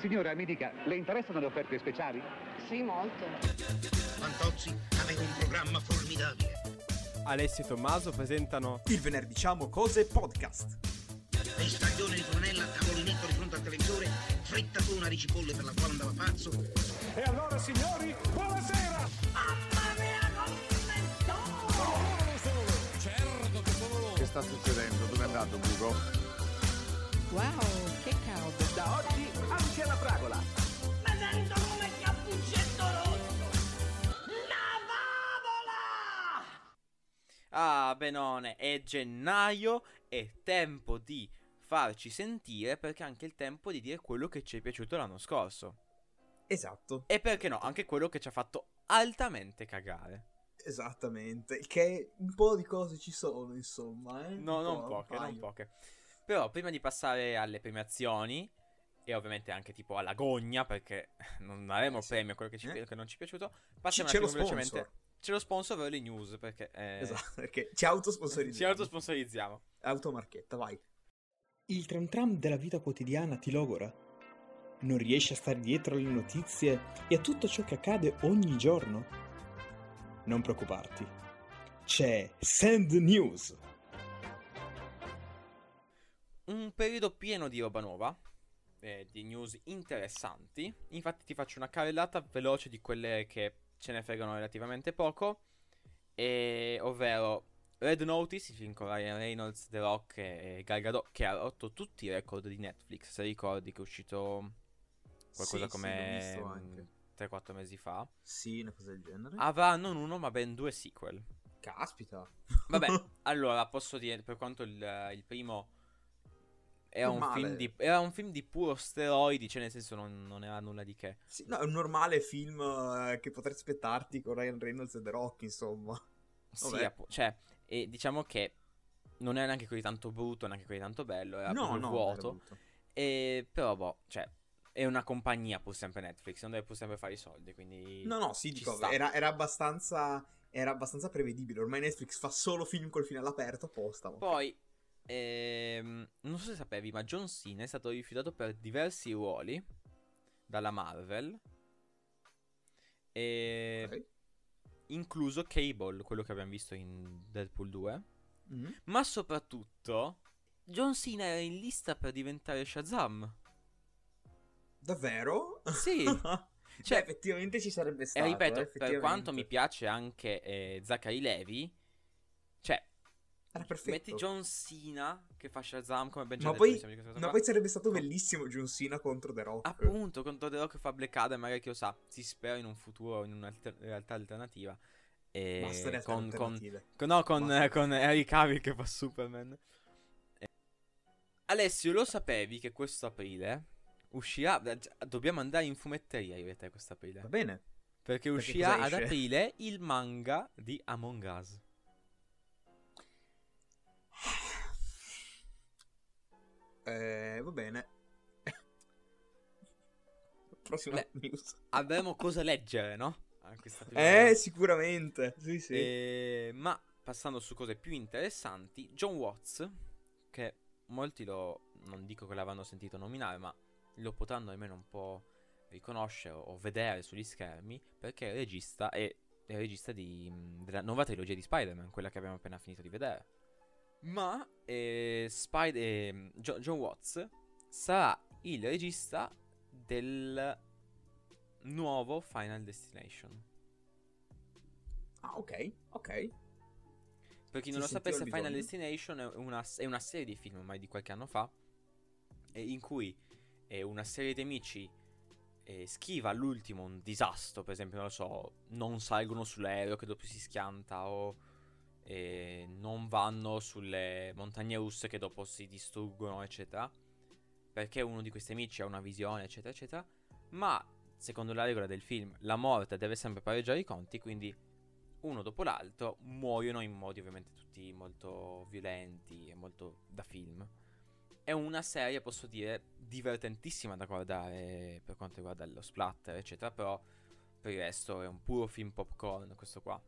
Signora, mi dica, le interessano le offerte speciali? Sì, molto. Fantozzi aveva un programma formidabile. Alessio e Tommaso presentano Il Venerdì Diciamo Cose Podcast. In stagione di Brunella, tavolinetto di fronte al televisore, frittatona di cipolle per la quale andava pazzo. E allora, signori, buonasera! Mamma mia, commento! Certo che sono loro! Che sta succedendo? Dove è andato, Bugo? Wow, che caldo! Da oggi anche la fragola! Ma sento come cappuccetto rosso! Una favola! Ah, benone, è gennaio, è tempo di farci sentire, perché è anche il tempo di dire quello che ci è piaciuto l'anno scorso. Esatto. E perché no, anche quello che ci ha fatto altamente cagare. Esattamente, che un po' di cose ci sono, insomma. No, non poche. Però prima di passare alle premiazioni, e ovviamente anche tipo alla gogna, perché non daremo premio a quello che, che non ci è piaciuto, passiamo un attimo velocemente. C'è lo sponsor, ovvero le news, perché... Esatto, perché ci autosponsorizziamo. Automarchetta, vai. Il tram tram della vita quotidiana ti logora? Non riesci a stare dietro alle notizie e a tutto ciò che accade ogni giorno? Non preoccuparti, c'è Send News! Un periodo pieno di roba nuova, di news interessanti. Infatti ti faccio una carrellata veloce di quelle che ce ne fregano relativamente poco, ovvero Red Notice, il film con Ryan Reynolds, The Rock e Gal Gadot, che ha rotto tutti i record di Netflix. Se ricordi che è uscito qualcosa come 3-4 mesi fa. Sì, una cosa del genere. Avrà non uno ma ben 2 sequel. Caspita. Vabbè, allora posso dire, per quanto il primo era un film di puro steroidi, cioè nel senso non era nulla di che. Sì, no, è un normale film che potresti aspettarti con Ryan Reynolds e The Rock, insomma. Sì, e diciamo che non era neanche così tanto brutto, neanche così tanto bello, era proprio vuoto. Però è una compagnia pur sempre Netflix, non deve pur sempre fare i soldi, quindi era abbastanza prevedibile. Ormai Netflix fa solo film col finale aperto apposta. Poi non so se sapevi, ma John Cena è stato rifiutato per diversi ruoli dalla Marvel, incluso Cable, quello che abbiamo visto in Deadpool 2. Ma soprattutto John Cena era in lista per diventare Shazam. Davvero? Sì. Beh, effettivamente ci sarebbe stato. E ripeto, per quanto mi piace anche Zachary Levi, era perfetto. Metti John Cena che fa Shazam, come ben già poi sarebbe stato bellissimo John Cena contro The Rock. Appunto, contro The Rock che fa Black Adam, magari chi lo sa, si spera in un futuro, in una realtà alternativa. Con Harry Cavill che fa Superman. Alessio, lo sapevi che questo aprile uscirà? Dobbiamo andare in fumetteria io e te questo aprile. Va bene. Perché uscirà ad aprile il manga di Among Us. Va bene. Prossima news. Avremo cosa leggere, no? Sicuramente. Sì. Ma passando su cose più interessanti, John Watts, che molti non dico che l'avranno sentito nominare, ma lo potranno almeno un po' riconoscere o vedere sugli schermi, perché è il regista della nuova trilogia di Spider-Man, quella che abbiamo appena finito di vedere. Ma John Watts sarà il regista del nuovo Final Destination. Ah, ok. Per chi non lo sapesse, Final Destination è una serie di film ormai di qualche anno fa, in cui una serie di amici schiva all'ultimo un disastro. Per esempio, non lo so, non salgono sull'aereo che dopo si schianta, o e non vanno sulle montagne russe che dopo si distruggono, eccetera, perché uno di questi amici ha una visione, eccetera eccetera. Ma secondo la regola del film, la morte deve sempre pareggiare i conti, quindi uno dopo l'altro muoiono in modi ovviamente tutti molto violenti e molto da film. È una serie, posso dire, divertentissima da guardare per quanto riguarda lo splatter, eccetera, però per il resto è un puro film popcorn questo qua.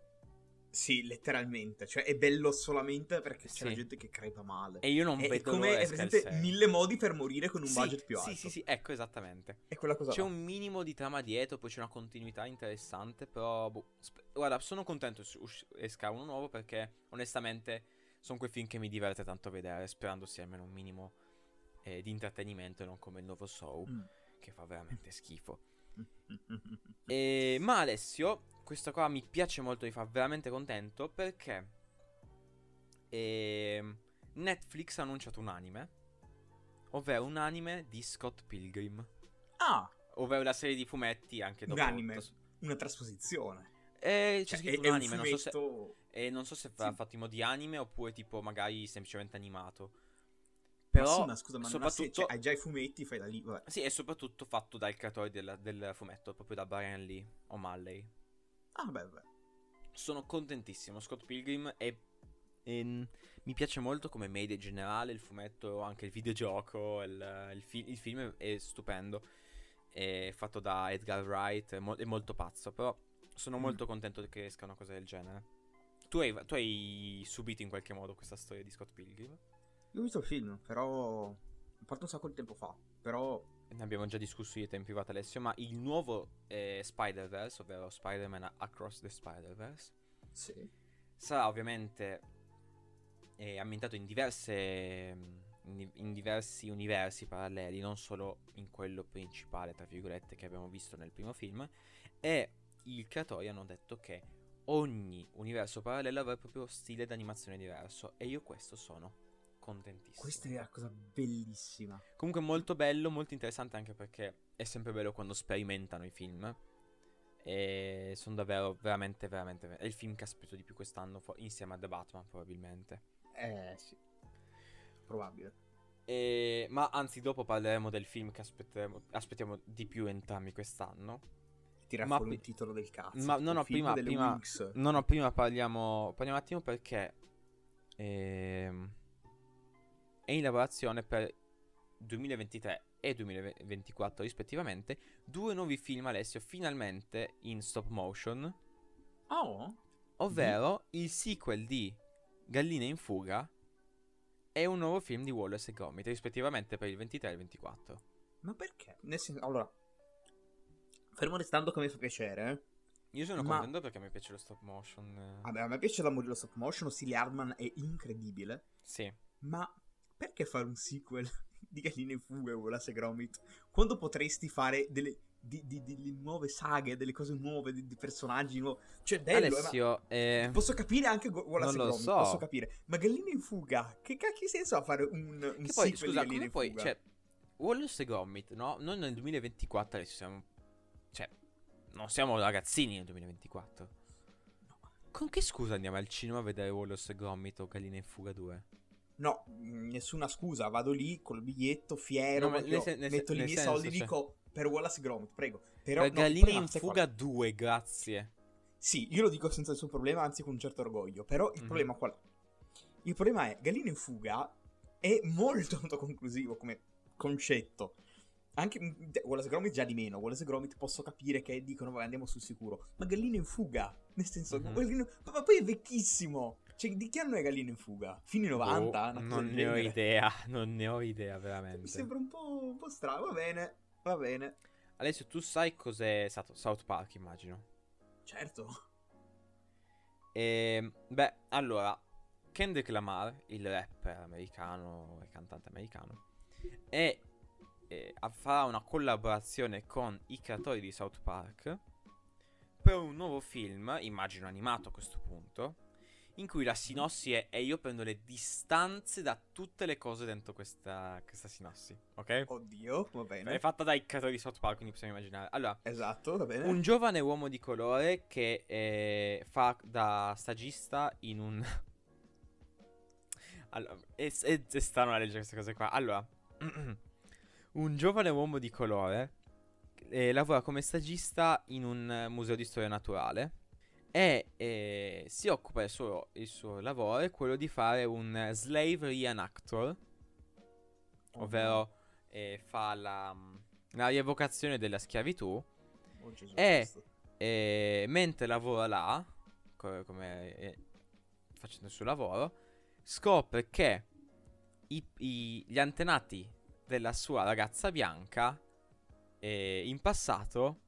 Sì, letteralmente, cioè è bello solamente perché c'è la gente che crepa male. E io non vedo come è presente mille modi per morire con un budget più alto. Sì, ecco, esattamente. È quella cosa. C'è là un minimo di trama dietro, poi c'è una continuità interessante, però guarda, sono contento esca uno nuovo perché onestamente sono quei film che mi diverte tanto vedere, sperando sia almeno un minimo di intrattenimento e non come il nuovo Show che fa veramente schifo. Ma Alessio, questa qua mi piace molto, mi fa veramente contento perché Netflix ha annunciato un anime, ovvero un anime di Scott Pilgrim. Ah! Ovvero la serie di fumetti anche dopo. Un anime, una trasposizione. C'è scritto un anime, non so se ha fatto in modi anime oppure tipo magari semplicemente animato. Però ma sì, ma scusa, ma soprattutto hai già i fumetti, fai da lì. Vabbè. Sì, e soprattutto fatto dal creatore del fumetto, proprio da Brian Lee O'Malley. Ah, beh. Sono contentissimo. Scott Pilgrim mi piace molto come media in generale. Il fumetto, anche il videogioco, il film è stupendo. È fatto da Edgar Wright, è molto pazzo. Però sono molto contento che esca una cosa del genere. Tu hai subito in qualche modo questa storia di Scott Pilgrim? Io ho visto il film, però ho fatto un sacco di tempo fa. Però ne abbiamo già discusso io in privato, Alessio, ma il nuovo Spider-Verse, ovvero Spider-Man Across the Spider-Verse, sarà ovviamente ambientato in diversi universi paralleli, non solo in quello principale, tra virgolette, che abbiamo visto nel primo film, e i creatori hanno detto che ogni universo parallelo avrà il proprio stile d'animazione diverso, e io questo sono contentissimo. Questa è una cosa bellissima. Comunque molto bello, molto interessante, anche perché è sempre bello quando sperimentano i film. E sono davvero, veramente, veramente, è il film che aspetto di più quest'anno, insieme a The Batman probabilmente. Sì, probabile. Ma anzi dopo parleremo del film che aspettiamo di più entrambi quest'anno. Tira fuori il titolo del cazzo. Ma no, prima parliamo un attimo perché è in lavorazione per 2023 e 2024 rispettivamente 2 nuovi film, Alessio, finalmente in stop motion. Oh! Ovvero il sequel di Galline in Fuga e un nuovo film di Wallace e Gromit, rispettivamente per il 23 e il 24. Ma perché? Nel senso, allora, fermo restando che mi fa piacere, io sono contento perché mi piace lo stop motion. Vabbè, a me piace da morire lo stop motion, Silly Hartman è incredibile. Sì. Ma perché fare un sequel di Galline in Fuga e Wallace e Gromit quando potresti fare delle nuove saghe, delle cose nuove, di personaggi nuovi? Cioè, bello, Alessio, posso capire anche Wallace e Gromit, posso capire. Ma Galline in Fuga, che cacchio senso ha fare un che poi, sequel, scusa, di Galline in Fuga? Cioè, Wallace e Gromit, no? Noi nel 2024 adesso siamo, cioè, non siamo ragazzini nel 2024. No. Con che scusa andiamo al cinema a vedere Wallace e Gromit o Galline in Fuga 2? No, nessuna scusa, vado lì col biglietto fiero, no, metto i miei soldi, cioè, dico per Wallace Gromit, prego. Però per Galline in Fuga 2, grazie. Sì, io lo dico senza nessun problema, anzi con un certo orgoglio, però il problema qual è? Il problema è Galline in Fuga è molto autoconclusivo come concetto. Anche Wallace Gromit già di meno. Wallace Gromit posso capire che dicono vabbè, andiamo sul sicuro. Ma Galline in Fuga, nel senso, ma poi è vecchissimo. Cioè, di che anno è Galline in Fuga? Fine 90? Non ne ho idea veramente. Mi sembra un po' strano. Va bene. Alessio, tu sai cos'è South Park, immagino? Certo. Beh, allora, Kendrick Lamar, il rapper americano e cantante americano, farà una collaborazione con i creatori di South Park per un nuovo film, immagino animato a questo punto, in cui la sinossi è e io prendo le distanze da tutte le cose dentro questa sinossi, ok? Oddio, va bene. È fatta dai creatori di South Park, quindi possiamo immaginare. Allora, esatto, va bene. Un giovane uomo di colore che fa da stagista in un allora, è strano la leggere queste cose qua. Allora, un giovane uomo di colore lavora come stagista in un museo di storia naturale e si occupa il suo lavoro è quello di fare un slave reenactor, ovvero fa la rievocazione della schiavitù, mentre lavora là facendo il suo lavoro, scopre che gli antenati della sua ragazza bianca in passato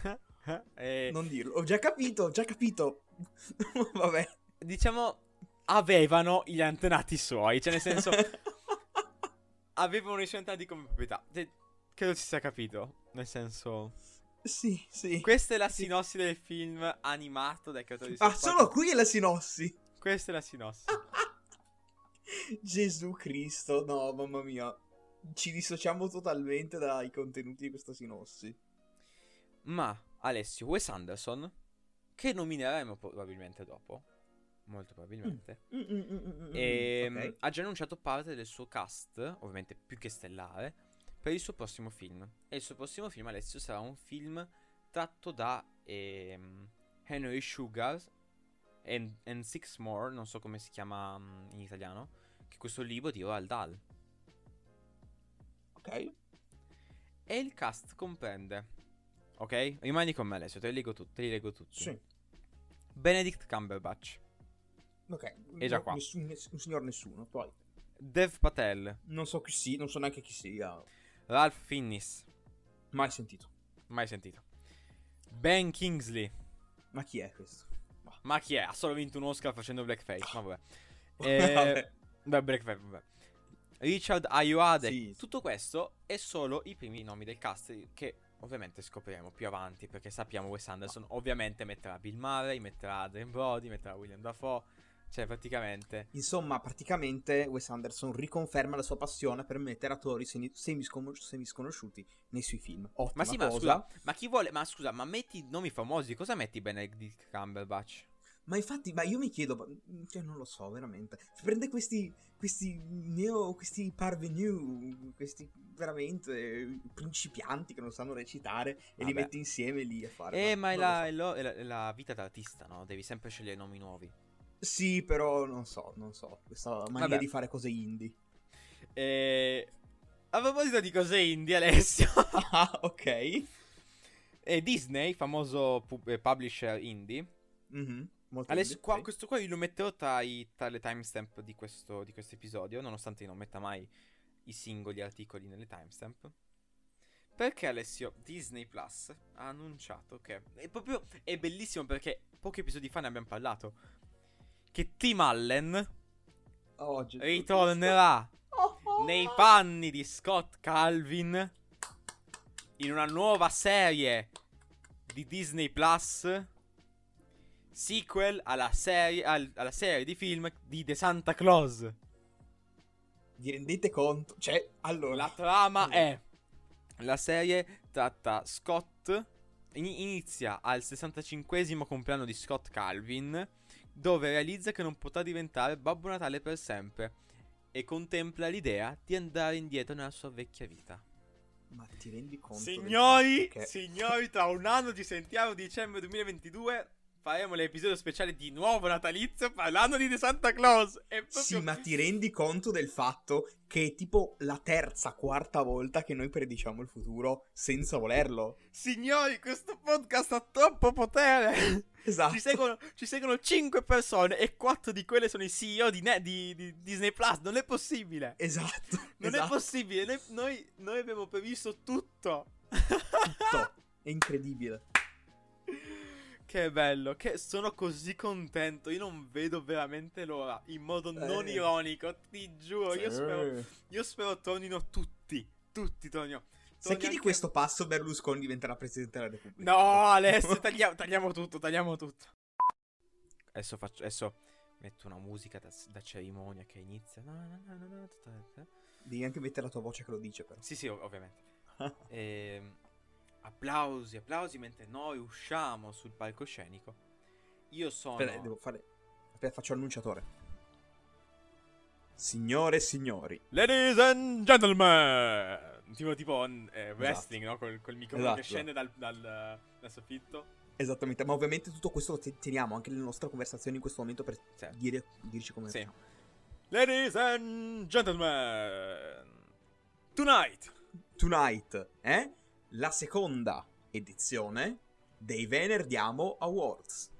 non dirlo, ho già capito vabbè, diciamo avevano gli antenati suoi, cioè nel senso avevano i suoi antenati come proprietà, cioè, credo si sia capito, nel senso sì questa è la sinossi del film animato dai creatori di South Park. Solo qui è la sinossi, questa è la sinossi. Gesù Cristo, no, mamma mia, ci dissociamo totalmente dai contenuti di questa sinossi. Ma Alessio, Wes Anderson, che nomineremo probabilmente dopo, molto probabilmente, okay, ha già annunciato parte del suo cast, ovviamente più che stellare, per il suo prossimo film. E il suo prossimo film, Alessio, sarà un film tratto da Henry Sugar's and Six More, non so come si chiama in italiano, che è questo libro di Roald Dahl. Ok. E il cast comprende, ok? Rimani con me, Alessio, te li leggo tutti. Sì. Benedict Cumberbatch. Ok. È già qua. Un signor nessuno, poi. Dev Patel. Non so chi sia, non so neanche chi sia. Ralph Fiennes. Mai sentito. Ben Kingsley. Ma chi è questo? Ma chi è? Ha solo vinto un Oscar facendo blackface, ma vabbè. Beh, blackface, vabbè. Richard Ayoade. Sì. Tutto questo è solo i primi nomi del cast, che ovviamente scopriremo più avanti, perché sappiamo Wes Anderson ovviamente metterà Bill Murray, metterà Adrien Brody, metterà William Dafoe. Cioè praticamente Wes Anderson riconferma la sua passione per mettere attori semisconosciuti nei suoi film. Ottima ma sì, cosa. Ma metti nomi famosi, cosa metti Benedict Cumberbatch? Ma infatti, ma io mi chiedo, cioè non lo so veramente. Prende questi parvenu, questi veramente principianti che non sanno recitare e vabbè, li mette insieme lì a fare. Ma è la vita d'artista, no? Devi sempre scegliere nomi nuovi. Sì, però non so, questa mania di fare cose indie. A proposito di cose indie, Alessio. Ah, ok. Disney, famoso publisher indie. Mm-hmm. Adesso qua, sì. Questo qua io lo metterò tra le timestamp di questo episodio, nonostante io non metta mai i singoli articoli nelle timestamp, perché Alessio, Disney Plus ha annunciato che è bellissimo, perché pochi episodi fa ne abbiamo parlato, che Tim Allen ritornerà nei panni di Scott Calvin in una nuova serie di Disney Plus, sequel alla serie di film di The Santa Claus. Vi rendete conto? Cioè, allora, la trama è: la serie tratta Scott, inizia al 65° compleanno di Scott Calvin, dove realizza che non potrà diventare Babbo Natale per sempre e contempla l'idea di andare indietro nella sua vecchia vita. Ma ti rendi conto? Signori, tra un anno ci sentiamo, dicembre 2022. Faremo l'episodio speciale di nuovo natalizio parlando di The Santa Claus. Sì, ma ti rendi conto del fatto che è tipo la terza, quarta volta che noi prediciamo il futuro senza volerlo? Signori, questo podcast ha troppo potere. Esatto. Ci seguono 5 persone e 4 di quelle sono i CEO di Disney Plus. Non è possibile. Esatto. Non è possibile. Noi abbiamo previsto tutto. Tutto. È incredibile. Che bello, che sono così contento, io non vedo veramente l'ora, in modo non ironico, ti giuro, sì. Io spero tornino tutti tornino. Sai che di questo passo Berlusconi diventerà presidente della Repubblica? No, Alessio, tagliamo tutto. Adesso metto una musica da cerimonia che inizia. No. Devi anche mettere la tua voce che lo dice, però. Sì, ovviamente. Applausi mentre noi usciamo sul palcoscenico. Io sono... Faccio annunciatore. Signore e signori, ladies and gentlemen. Tipo wrestling, esatto. No? Col microfono, esatto, che scende dal soffitto. Esattamente. Ma ovviamente tutto questo lo teniamo anche nelle nostre conversazioni in questo momento, per dirci come sì. Ladies and gentlemen, Tonight, la seconda edizione dei Venerdiamo Awards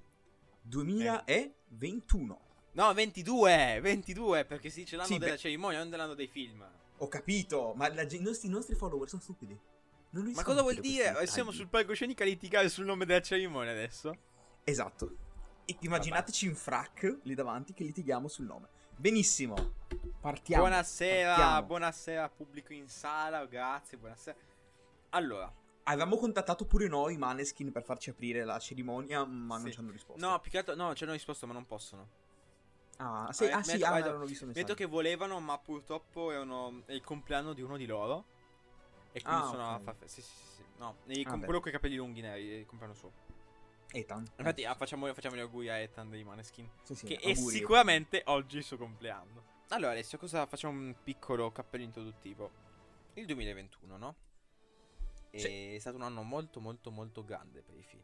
2021. No, 22, perché sì, c'è l'anno della cerimonia, non dell'anno dei film. Ho capito, ma i nostri follower sono stupidi. Ma cosa vuol dire? Siamo sul palcoscenico a litigare sul nome della cerimonia adesso? Esatto. E immaginateci in frac lì davanti che litighiamo sul nome. Benissimo, partiamo. Buonasera pubblico in sala, grazie, buonasera. Allora, avevamo contattato pure noi Maneskin per farci aprire la cerimonia, ma non ci hanno risposto. No, piccato, no, ci hanno risposto ma non possono. Ho detto che volevano, ma purtroppo è il compleanno di uno di loro. E quindi sono okay. Sì. No, quello con i capelli lunghi neri, il compleanno suo. Ethan. Infatti facciamo gli auguri a Ethan dei Maneskin, sì, che auguri, è sicuramente oggi il suo compleanno. Allora Alessio, cosa facciamo, un piccolo cappello introduttivo. Il 2021, no? È stato un anno molto molto molto grande per i film.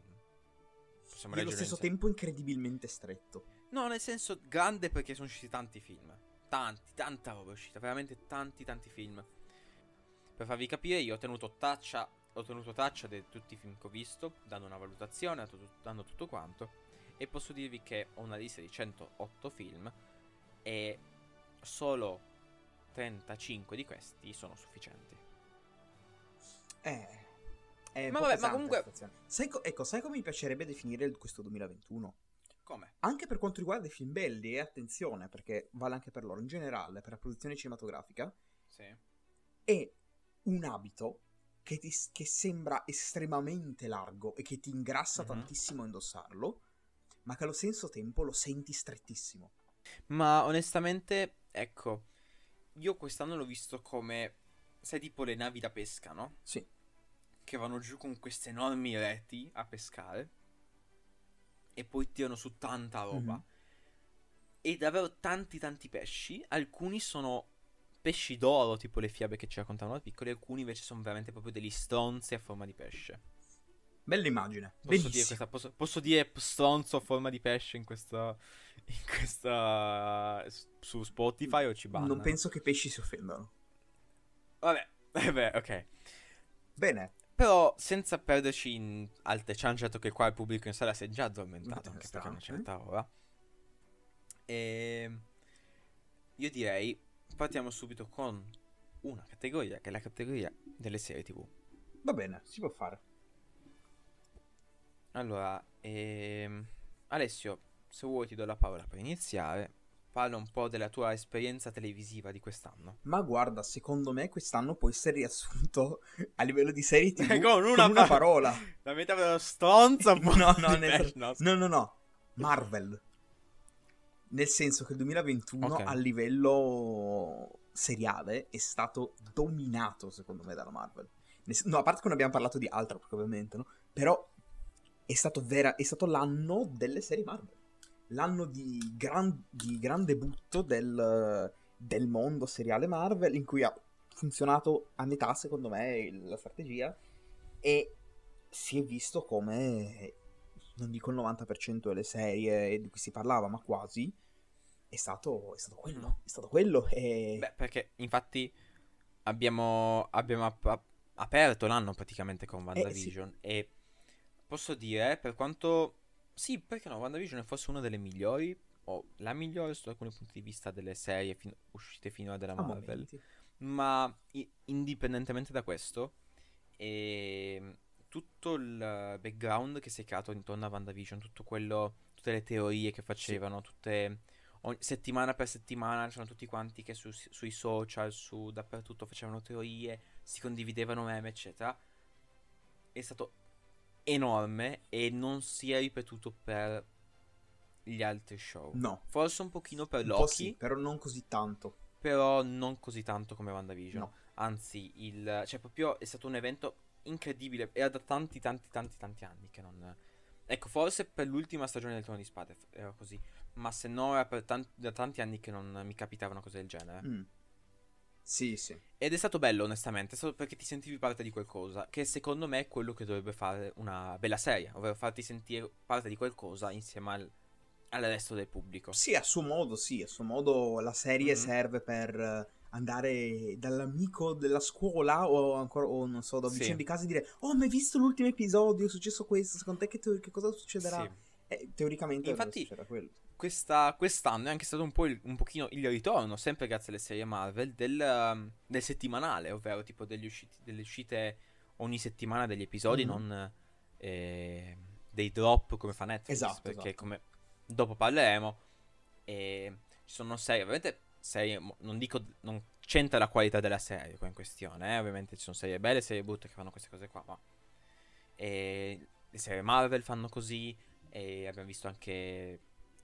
Possiamo leggere allo stesso tempo incredibilmente stretto. No, nel senso grande perché sono usciti tanti film. Tanta roba è uscita. Veramente tanti film. Per farvi capire, io ho tenuto traccia di tutti i film che ho visto, dando una valutazione, dando tutto quanto. E posso dirvi che ho una lista di 108 film e solo 35 di questi sono sufficienti. Ma vabbè, ma comunque sai come mi piacerebbe definire questo 2021? Come? Anche per quanto riguarda i film belli, e attenzione, perché vale anche per loro in generale, per la produzione cinematografica, sì, è un abito che sembra estremamente largo e che ti ingrassa tantissimo a indossarlo, ma che allo stesso tempo lo senti strettissimo. Ma onestamente, ecco, io quest'anno l'ho visto come, sai, tipo le navi da pesca, no? Sì. Che vanno giù con queste enormi reti a pescare e poi tirano su tanta roba, e davvero tanti pesci. Alcuni sono pesci d'oro, tipo le fiabe che ci raccontavano da piccoli, alcuni invece sono veramente proprio degli stronzi a forma di pesce. Bella immagine, posso dire stronzo a forma di pesce in questa su Spotify, o ci bannano? Non penso che pesci si offendano. Vabbè, ok, bene. Però senza perderci in alte ciance, dato che qua il pubblico in sala si è già addormentato, anche perché è una certa ora. E io direi partiamo subito con una categoria, che è la categoria delle serie TV. Va bene, si può fare. Allora, Alessio, se vuoi ti do la parola per iniziare. Parla un po' della tua esperienza televisiva di quest'anno. Ma guarda, secondo me quest'anno può essere riassunto a livello di serie TV con una parola. La metà dello stronzo. No. Marvel. Nel senso che il 2021 a livello seriale è stato dominato, secondo me, dalla Marvel. No, a parte che non abbiamo parlato di altro, perché ovviamente, no? Però è stato l'anno delle serie Marvel. L'anno di gran debutto del mondo seriale Marvel, in cui ha funzionato a metà, secondo me, la strategia, e si è visto come, non dico il 90% delle serie di cui si parlava, ma quasi, è stato quello. E... Beh, perché infatti abbiamo aperto l'anno praticamente con WandaVision, e posso dire, per quanto... Sì, perché no, WandaVision è forse una delle migliori, o la migliore sotto alcuni punti di vista, delle serie uscite finora della Marvel, momenti. Ma indipendentemente da questo, tutto il background che si è creato intorno a WandaVision, tutto quello, tutte le teorie che facevano, settimana per settimana c'erano tutti quanti che sui social, dappertutto facevano teorie, si condividevano meme, eccetera. È stato enorme e non si è ripetuto per gli altri show. No. Forse un pochino per Loki, sì, però non così tanto. Però non così tanto come WandaVision. No. Anzi, cioè proprio è stato un evento incredibile. Era da tanti anni che non... Ecco, forse per l'ultima stagione del Trono di Spade era così, ma se no era da tanti anni che non mi capitavano cose del genere. Sì. Ed è stato bello, onestamente, è stato perché ti sentivi parte di qualcosa, che secondo me è quello che dovrebbe fare una bella serie, ovvero farti sentire parte di qualcosa insieme al resto del pubblico. Sì, a suo modo la serie serve per andare dall'amico della scuola o ancora o non so da vicino di casa e dire: oh, ma hai visto l'ultimo episodio? È successo questo. Secondo te che cosa succederà? Sì. Teoricamente infatti quello. Quest'anno è anche stato un pochino il ritorno, sempre grazie alle serie Marvel, del settimanale, ovvero tipo delle uscite ogni settimana degli episodi, non dei drop come fa Netflix. Esatto. Come dopo parleremo, ci sono serie ovviamente non c'entra la qualità della serie in questione, ovviamente ci sono serie belle e serie brutte che fanno queste cose qua, ma le serie Marvel fanno così. E abbiamo visto anche,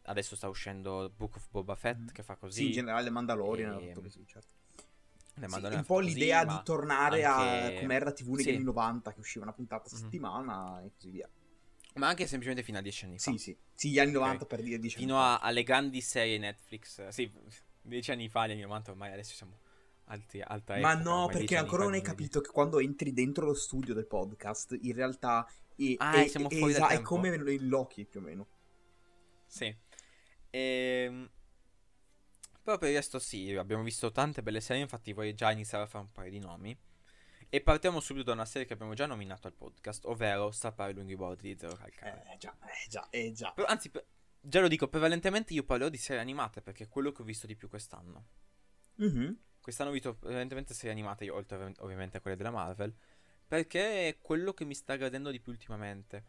adesso sta uscendo Book of Boba Fett, che fa così. Sì, in generale Mandalorian e... tutto così, certo. Un po' l'idea così, di tornare anche... a come era TV negli anni 90, che usciva una puntata a settimana e così via. Ma anche semplicemente fino a 10 anni fa. Sì, gli anni 90 per dire 10 fino anni fa. Alle grandi serie Netflix. Sì, 10 anni fa, gli anni 90, ormai adesso siamo... Ma epoca, no, perché ancora non hai capito che quando entri dentro lo studio del podcast, in realtà siamo fuori dal tempo. È come il Loki più o meno. Sì. Però per il resto abbiamo visto tante belle serie, infatti vorrei già iniziare a fare un paio di nomi. E partiamo subito da una serie che abbiamo già nominato al podcast, ovvero Strappare lunghi bordi di Zero Calcare. Già. Però, anzi, già lo dico, prevalentemente io parlerò di serie animate, perché è quello che ho visto di più quest'anno. Quest'anno ho visto evidentemente serie animate, io, oltre ovviamente a quelle della Marvel, perché è quello che mi sta gradendo di più ultimamente.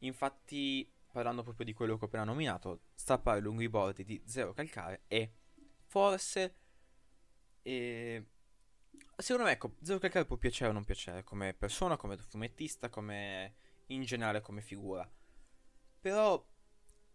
Infatti, parlando proprio di quello che ho appena nominato, Strappare lunghi bordi di Zero Calcare, e forse secondo me, ecco, Zero Calcare può piacere o non piacere come persona, come fumettista, come in generale come figura. Però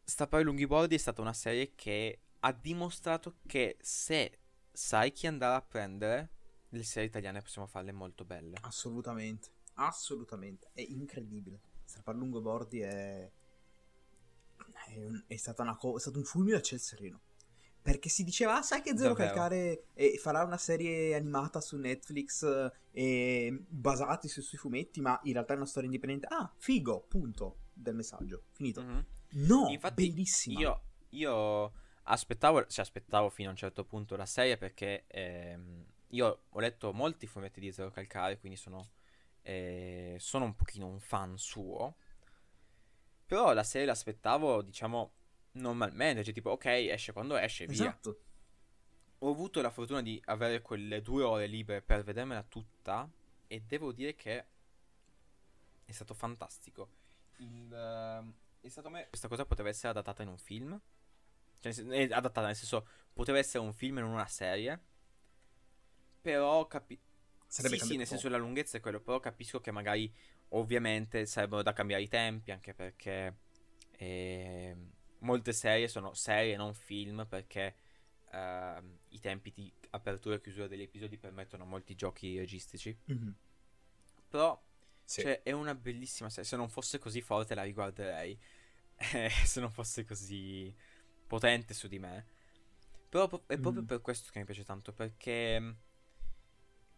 Strappare lunghi bordi è stata una serie che ha dimostrato che se sai chi andare a prendere, le serie italiane possiamo farle molto belle. Assolutamente. È incredibile. Strappare lunghi bordi è stato un fulmine a ciel sereno. Perché si diceva, sai che Zero Calcare farà una serie animata su Netflix basata sui fumetti, ma in realtà è una storia indipendente. Ah, figo, punto del messaggio. Finito. No, infatti, bellissima. Io aspettavo fino a un certo punto la serie, perché io ho letto molti fumetti di Zero Calcare, quindi sono un pochino un fan suo. Però la serie l'aspettavo, diciamo, normalmente, cioè tipo, ok, esce quando esce, via. Esatto. Ho avuto la fortuna di avere quelle 2 ore libere per vedermela tutta, e devo dire che è stato fantastico. È stato questa cosa poteva essere adattata in un film. Cioè, adattata, nel senso, poteva essere un film e non una serie. Però sì, nel senso la lunghezza è quello. Però capisco che magari, ovviamente, sarebbero da cambiare i tempi, anche perché molte serie sono serie, non film, perché i tempi di apertura e chiusura degli episodi permettono molti giochi registici. Però cioè, è una bellissima serie. Se non fosse così forte la riguarderei, se non fosse così potente su di me. Però è proprio per questo che mi piace tanto, perché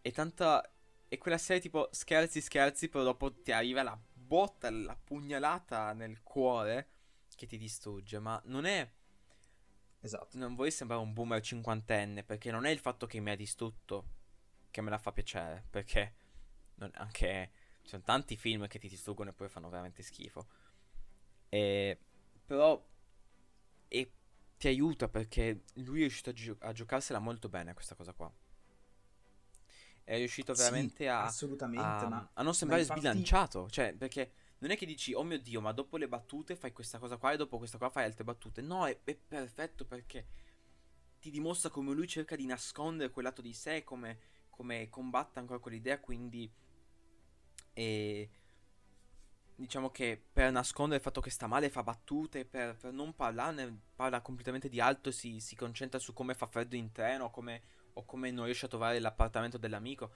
è quella serie tipo scherzi, però dopo ti arriva la botta, la pugnalata nel cuore che ti distrugge. Ma non è... Esatto. Non vorrei sembrare un boomer cinquantenne, perché non è il fatto che mi ha distrutto che me la fa piacere, perché anche ci sono tanti film che ti distruggono e poi fanno veramente schifo. Però ti aiuta, perché lui è riuscito a giocarsela molto bene questa cosa qua. È riuscito veramente a non sembrare sbilanciato. Cioè, perché non è che dici, oh mio Dio, ma dopo le battute fai questa cosa qua e dopo questa qua fai altre battute. No, è perfetto, perché ti dimostra come lui cerca di nascondere quel lato di sé, come combatta ancora quell'idea. Quindi diciamo che per nascondere il fatto che sta male fa battute, per non parlarne parla completamente di altro, si concentra su come fa freddo in treno, o come non riesce a trovare l'appartamento dell'amico,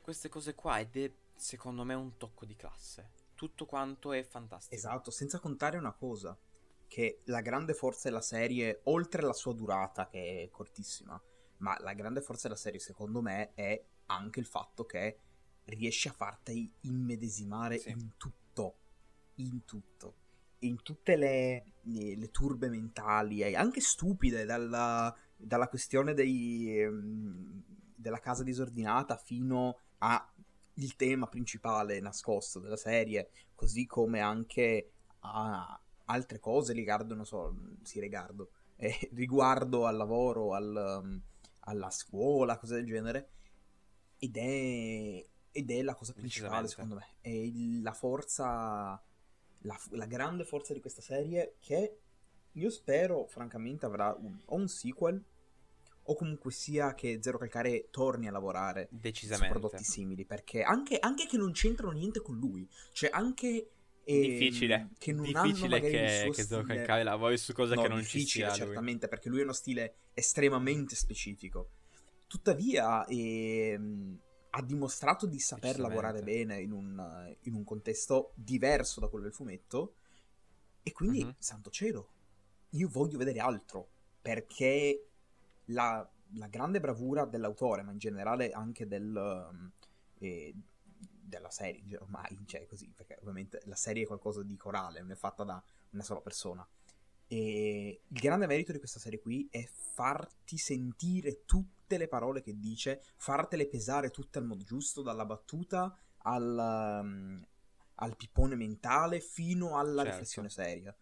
queste cose qua. Ed è secondo me un tocco di classe, tutto quanto è fantastico. Esatto, senza contare una cosa, che la grande forza della serie, oltre alla sua durata che è cortissima, ma la grande forza della serie secondo me è anche il fatto che riesce a farti immedesimare in tutto, in tutte le turbe mentali, anche stupide, dalla questione della casa disordinata fino al tema principale nascosto della serie, così come anche a altre cose riguardo al lavoro, alla scuola, cose del genere, ed è la cosa principale secondo me, è la forza, la grande forza di questa serie, che io spero francamente avrà un sequel, o comunque sia che Zero Calcare torni a lavorare su prodotti simili, perché anche che non c'entrano niente con lui, cioè anche difficile che Zero Calcare lavori su cosa che non ci sia, certamente, lui, perché lui è uno stile estremamente specifico, tuttavia ha dimostrato di saper lavorare bene in un contesto diverso da quello del fumetto, e quindi santo cielo, io voglio vedere altro, perché la grande bravura dell'autore, ma in generale anche della serie, ormai cioè così, perché ovviamente la serie è qualcosa di corale, non è fatta da una sola persona, e il grande merito di questa serie qui è farti sentire tutte le parole che dice, fartele pesare tutte al modo giusto, dalla battuta al pippone mentale fino alla riflessione seria,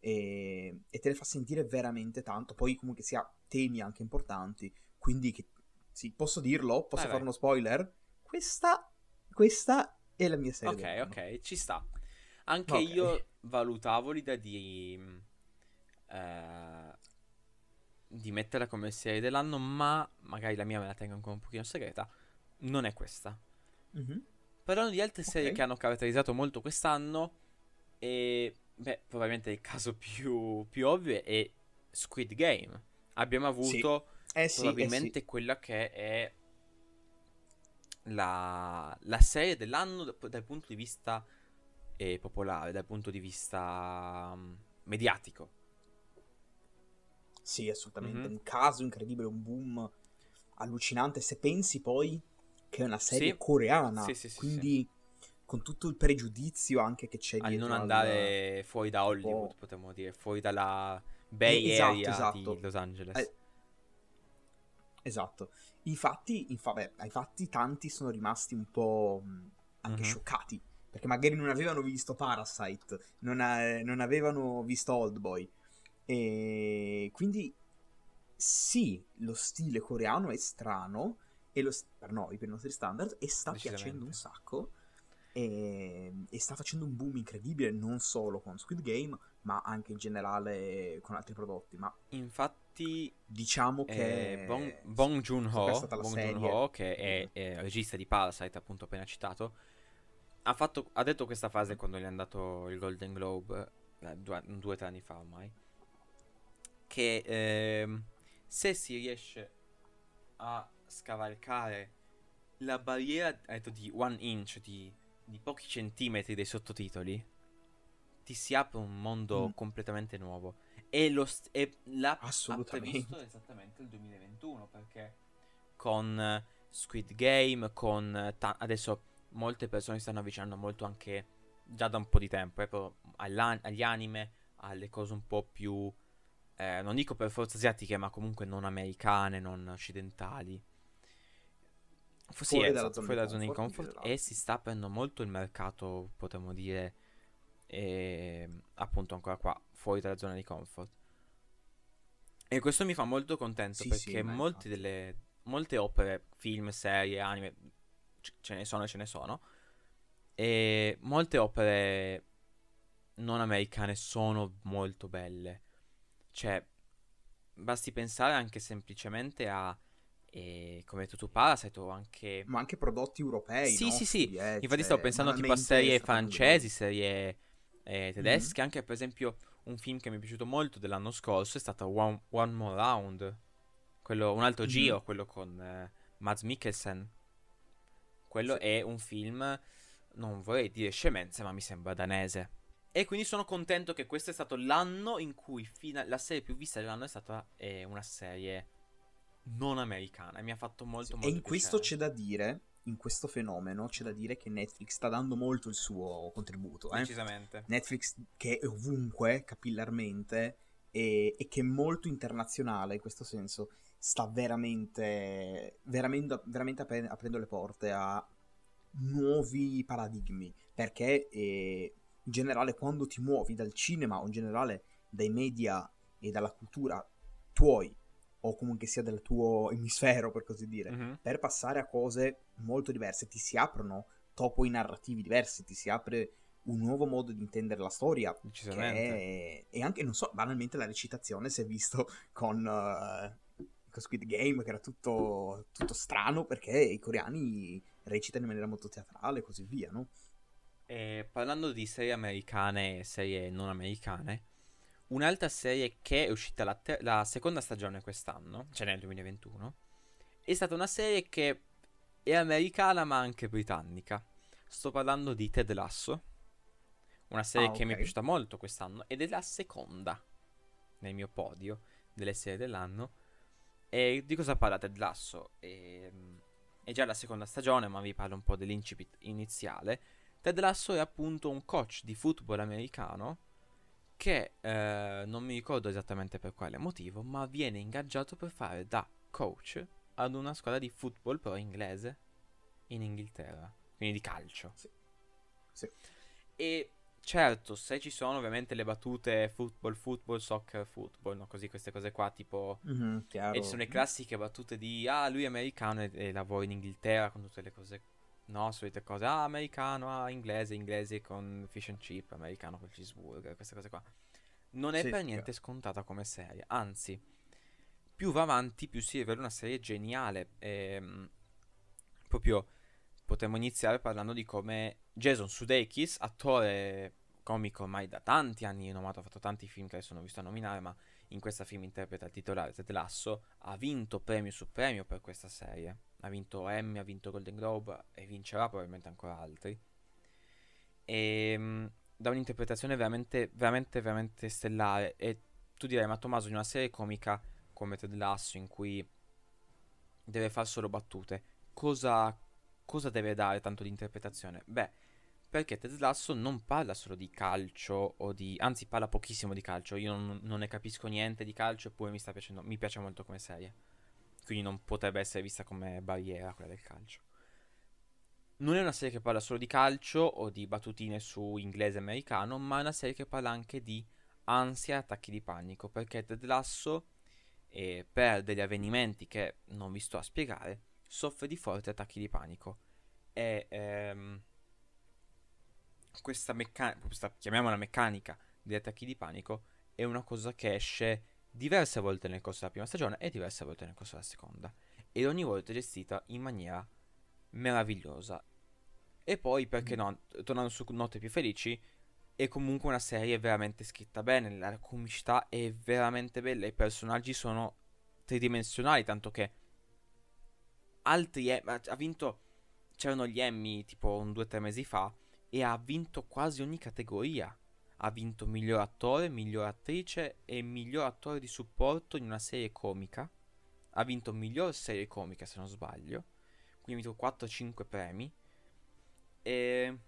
e te le fa sentire veramente tanto. Poi comunque si ha temi anche importanti, quindi posso fare uno spoiler, questa è la mia serie. Ok, ci sta. Anche io valutavo l'idea di metterla come serie dell'anno, ma magari la mia me la tengo ancora un pochino segreta. Non è questa. Parlando di altre serie che hanno caratterizzato molto quest'anno, e probabilmente il caso più ovvio è Squid Game. Abbiamo avuto quella che è la serie dell'anno dal punto di vista popolare, dal punto di vista mediatico. Sì, assolutamente, un caso incredibile, un boom allucinante, se pensi poi che è una serie coreana, quindi con tutto il pregiudizio anche che c'è dietro, a non andare fuori da Hollywood, potremmo dire, fuori dalla Bay Area di Los Angeles. Esatto. Infatti tanti sono rimasti un po' anche scioccati, perché magari non avevano visto Parasite, non avevano visto Old Boy, e quindi sì, lo stile coreano è strano, e per i nostri standard, e sta piacendo un sacco, e sta facendo un boom incredibile, non solo con Squid Game, ma anche in generale con altri prodotti. Ma infatti diciamo che Bong Joon-ho, che è regista di Parasite, appunto appena citato, ha detto questa frase quando gli è andato il Golden Globe 2 o 3 anni fa ormai, che se si riesce a scavalcare la barriera di one inch, di pochi centimetri dei sottotitoli, ti si apre un mondo completamente nuovo, e l'ha previsto esattamente il 2021, perché con Squid Game, adesso molte persone si stanno avvicinando molto anche già da un po' di tempo, agli anime, alle cose un po' più non dico per forza asiatiche, ma comunque non americane, non occidentali, fuori dalla zona di comfort, e si sta aprendo molto il mercato, potremmo dire, appunto ancora qua fuori dalla zona di comfort, e questo mi fa molto contento, perché molte opere, film, serie, anime, ce ne sono, e molte opere non americane sono molto belle. Cioè, basti pensare anche semplicemente a come tu Parasite, o anche... Ma anche prodotti europei, infatti stavo pensando tipo a serie francesi, serie tedesche. Anche per esempio un film che mi è piaciuto molto dell'anno scorso è stato One More Round, un altro giro, quello con Mads Mikkelsen. Quello è un film, non vorrei dire scemenze, ma mi sembra danese. E quindi sono contento che questo è stato l'anno in cui la serie più vista dell'anno è stata una serie non americana. E mi ha fatto molto molto piacere. E in questo c'è da dire, in questo fenomeno, c'è da dire che Netflix sta dando molto il suo contributo. Decisamente. Netflix che è ovunque, capillarmente, e che è molto internazionale in questo senso. sta veramente aprendo le porte a nuovi paradigmi, perché in generale quando ti muovi dal cinema o in generale dai media e dalla cultura tuoi o comunque sia del tuo emisfero, per così dire, per passare a cose molto diverse, ti si aprono topi narrativi diversi, ti si apre un nuovo modo di intendere la storia, e anche, non so, banalmente la recitazione si è visto con Squid Game, che era tutto strano perché i coreani recitano in maniera molto teatrale e così via, no? Parlando di serie americane e serie non americane, un'altra serie che è uscita la seconda stagione quest'anno, cioè nel 2021, è stata una serie che è americana ma anche britannica. Sto parlando di Ted Lasso, una serie che mi è piaciuta molto quest'anno ed è la seconda nel mio podio delle serie dell'anno. E di cosa parla Ted Lasso? È già la seconda stagione, ma vi parlo un po' dell'incipit iniziale. Ted Lasso è appunto un coach di football americano che non mi ricordo esattamente per quale motivo, ma viene ingaggiato per fare da coach ad una squadra di football pro inglese in Inghilterra, quindi di calcio. Sì. E certo, se ci sono ovviamente le battute football, soccer, football, no? Così queste cose qua, tipo e ci sono le classiche battute di lui è americano e lavora in Inghilterra, con tutte le cose, no, solite cose, americano, inglese con fish and chip, americano col cheeseburger, queste cose qua. Non è per niente scontata come serie, anzi, più va avanti più si rivela una serie geniale. Proprio potremmo iniziare parlando di come Jason Sudeikis, attore comico ormai da tanti anni, non ho fatto tanti film che adesso non vi sto a nominare, ma in questa film interpreta il titolare Ted Lasso, ha vinto premio su premio per questa serie, ha vinto Emmy, ha vinto Golden Globe e vincerà probabilmente ancora altri, e da un'interpretazione veramente veramente veramente stellare. E tu direi, ma Tommaso, in una serie comica come Ted Lasso in cui deve far solo battute, cosa deve dare tanto di interpretazione? Beh, perché Ted Lasso non parla solo di calcio anzi parla pochissimo di calcio, io non ne capisco niente di calcio, eppure mi piace molto come serie, quindi non potrebbe essere vista come barriera quella del calcio. Non è una serie che parla solo di calcio o di battutine su inglese americano, ma è una serie che parla anche di ansia e attacchi di panico, perché Ted Lasso, per degli avvenimenti che non vi sto a spiegare, soffre di forti attacchi di panico. E questa chiamiamola meccanica degli attacchi di panico è una cosa che esce diverse volte nel corso della prima stagione e diverse volte nel corso della seconda, ed ogni volta è gestita in maniera meravigliosa. E poi, perché no, tornando su note più felici, è comunque una serie veramente scritta bene, la comicità è veramente bella, i personaggi sono tridimensionali, tanto che altri ha vinto, c'erano gli Emmy tipo 2 o 3 mesi fa, e ha vinto quasi ogni categoria. Ha vinto miglior attore, miglior attrice e miglior attore di supporto in una serie comica. Ha vinto miglior serie comica, se non sbaglio. Quindi ha vinto 4-5 premi. E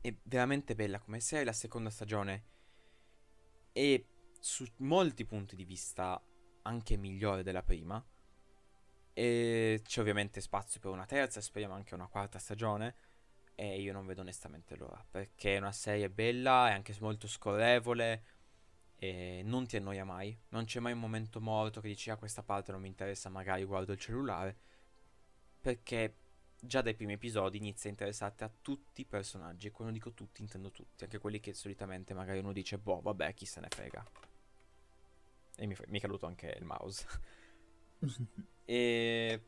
è veramente bella come serie. La seconda stagione è, su molti punti di vista, anche migliore della prima. E c'è ovviamente spazio per una terza, speriamo anche una quarta stagione. E io non vedo onestamente l'ora, perché è una serie bella, è anche molto scorrevole, e non ti annoia mai. Non c'è mai un momento morto che dici, questa parte non mi interessa, magari guardo il cellulare, perché già dai primi episodi inizia a interessarti a tutti i personaggi. E quando dico tutti, intendo tutti, anche quelli che solitamente magari uno dice, boh, vabbè, chi se ne frega. E mi è caduto anche il mouse.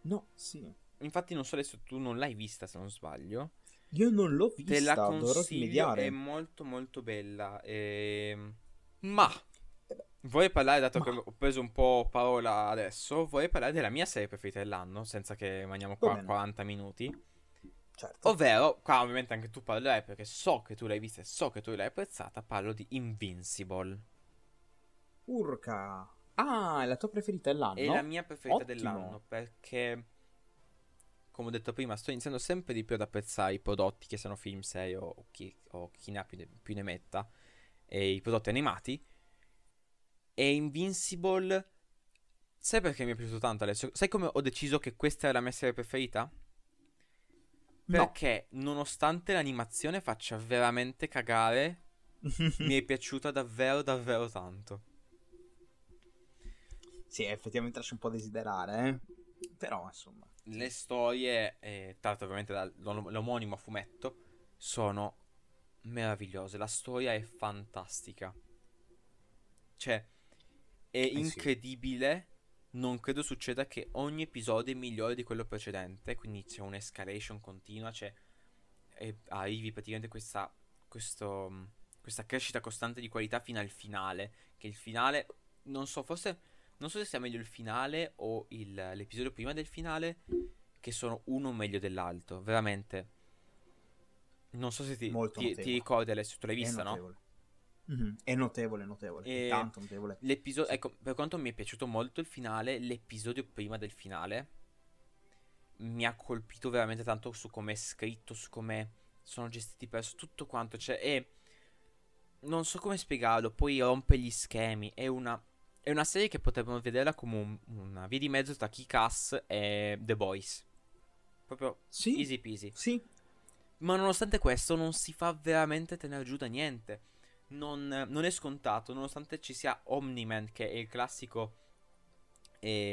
No, sì. Infatti non so adesso, tu non l'hai vista, se non sbaglio. Io non l'ho vista, te la consiglio, è molto molto bella. Ma vorrei parlare, dato che ho preso un po' parola adesso, vorrei parlare della mia serie preferita dell'anno, senza che rimaniamo qua a 40 minuti. Certo. Ovvero, qua ovviamente anche tu parlerai, perché so che tu l'hai vista e so che tu l'hai apprezzata, parlo di Invincible. Urca! Ah, è la tua preferita dell'anno? È la mia preferita dell'anno, perché, come ho detto prima, sto iniziando sempre di più ad apprezzare i prodotti, che siano film, serie o chi ne ha più ne metta, e i prodotti animati. E Invincible Sai perché mi è piaciuto tanto, Alessio? Sai come ho deciso che questa è la mia serie preferita? Perché nonostante l'animazione faccia veramente cagare, mi è piaciuta davvero davvero tanto. Sì, effettivamente lascia un po' desiderare, però insomma. Le storie, tratto ovviamente dall'omonimo fumetto, sono meravigliose. La storia è fantastica. Cioè, è incredibile. Sì. Non credo succeda che ogni episodio è migliore di quello precedente. Quindi c'è un'escalation continua. C'è arrivi praticamente questa crescita costante di qualità fino al finale. Che il finale, non so se sia meglio il finale o l'episodio prima del finale, che sono uno meglio dell'altro. Veramente. Non so se ti ricordi, Alessio, tu l'hai vista, no? Mm-hmm. È notevole, è tanto notevole. L'episodio, sì. Ecco, per quanto mi è piaciuto molto il finale, l'episodio prima del finale mi ha colpito veramente tanto su come è scritto, su come sono gestiti perso, tutto quanto, cioè, e non so come spiegarlo, poi rompe gli schemi, è una serie che potremmo vederla come una via di mezzo tra Kick-Ass e The Boys. Proprio sì, easy peasy. Sì. Ma nonostante questo non si fa veramente tenere giù da niente. Non è scontato, nonostante ci sia Omni-Man, che è il classico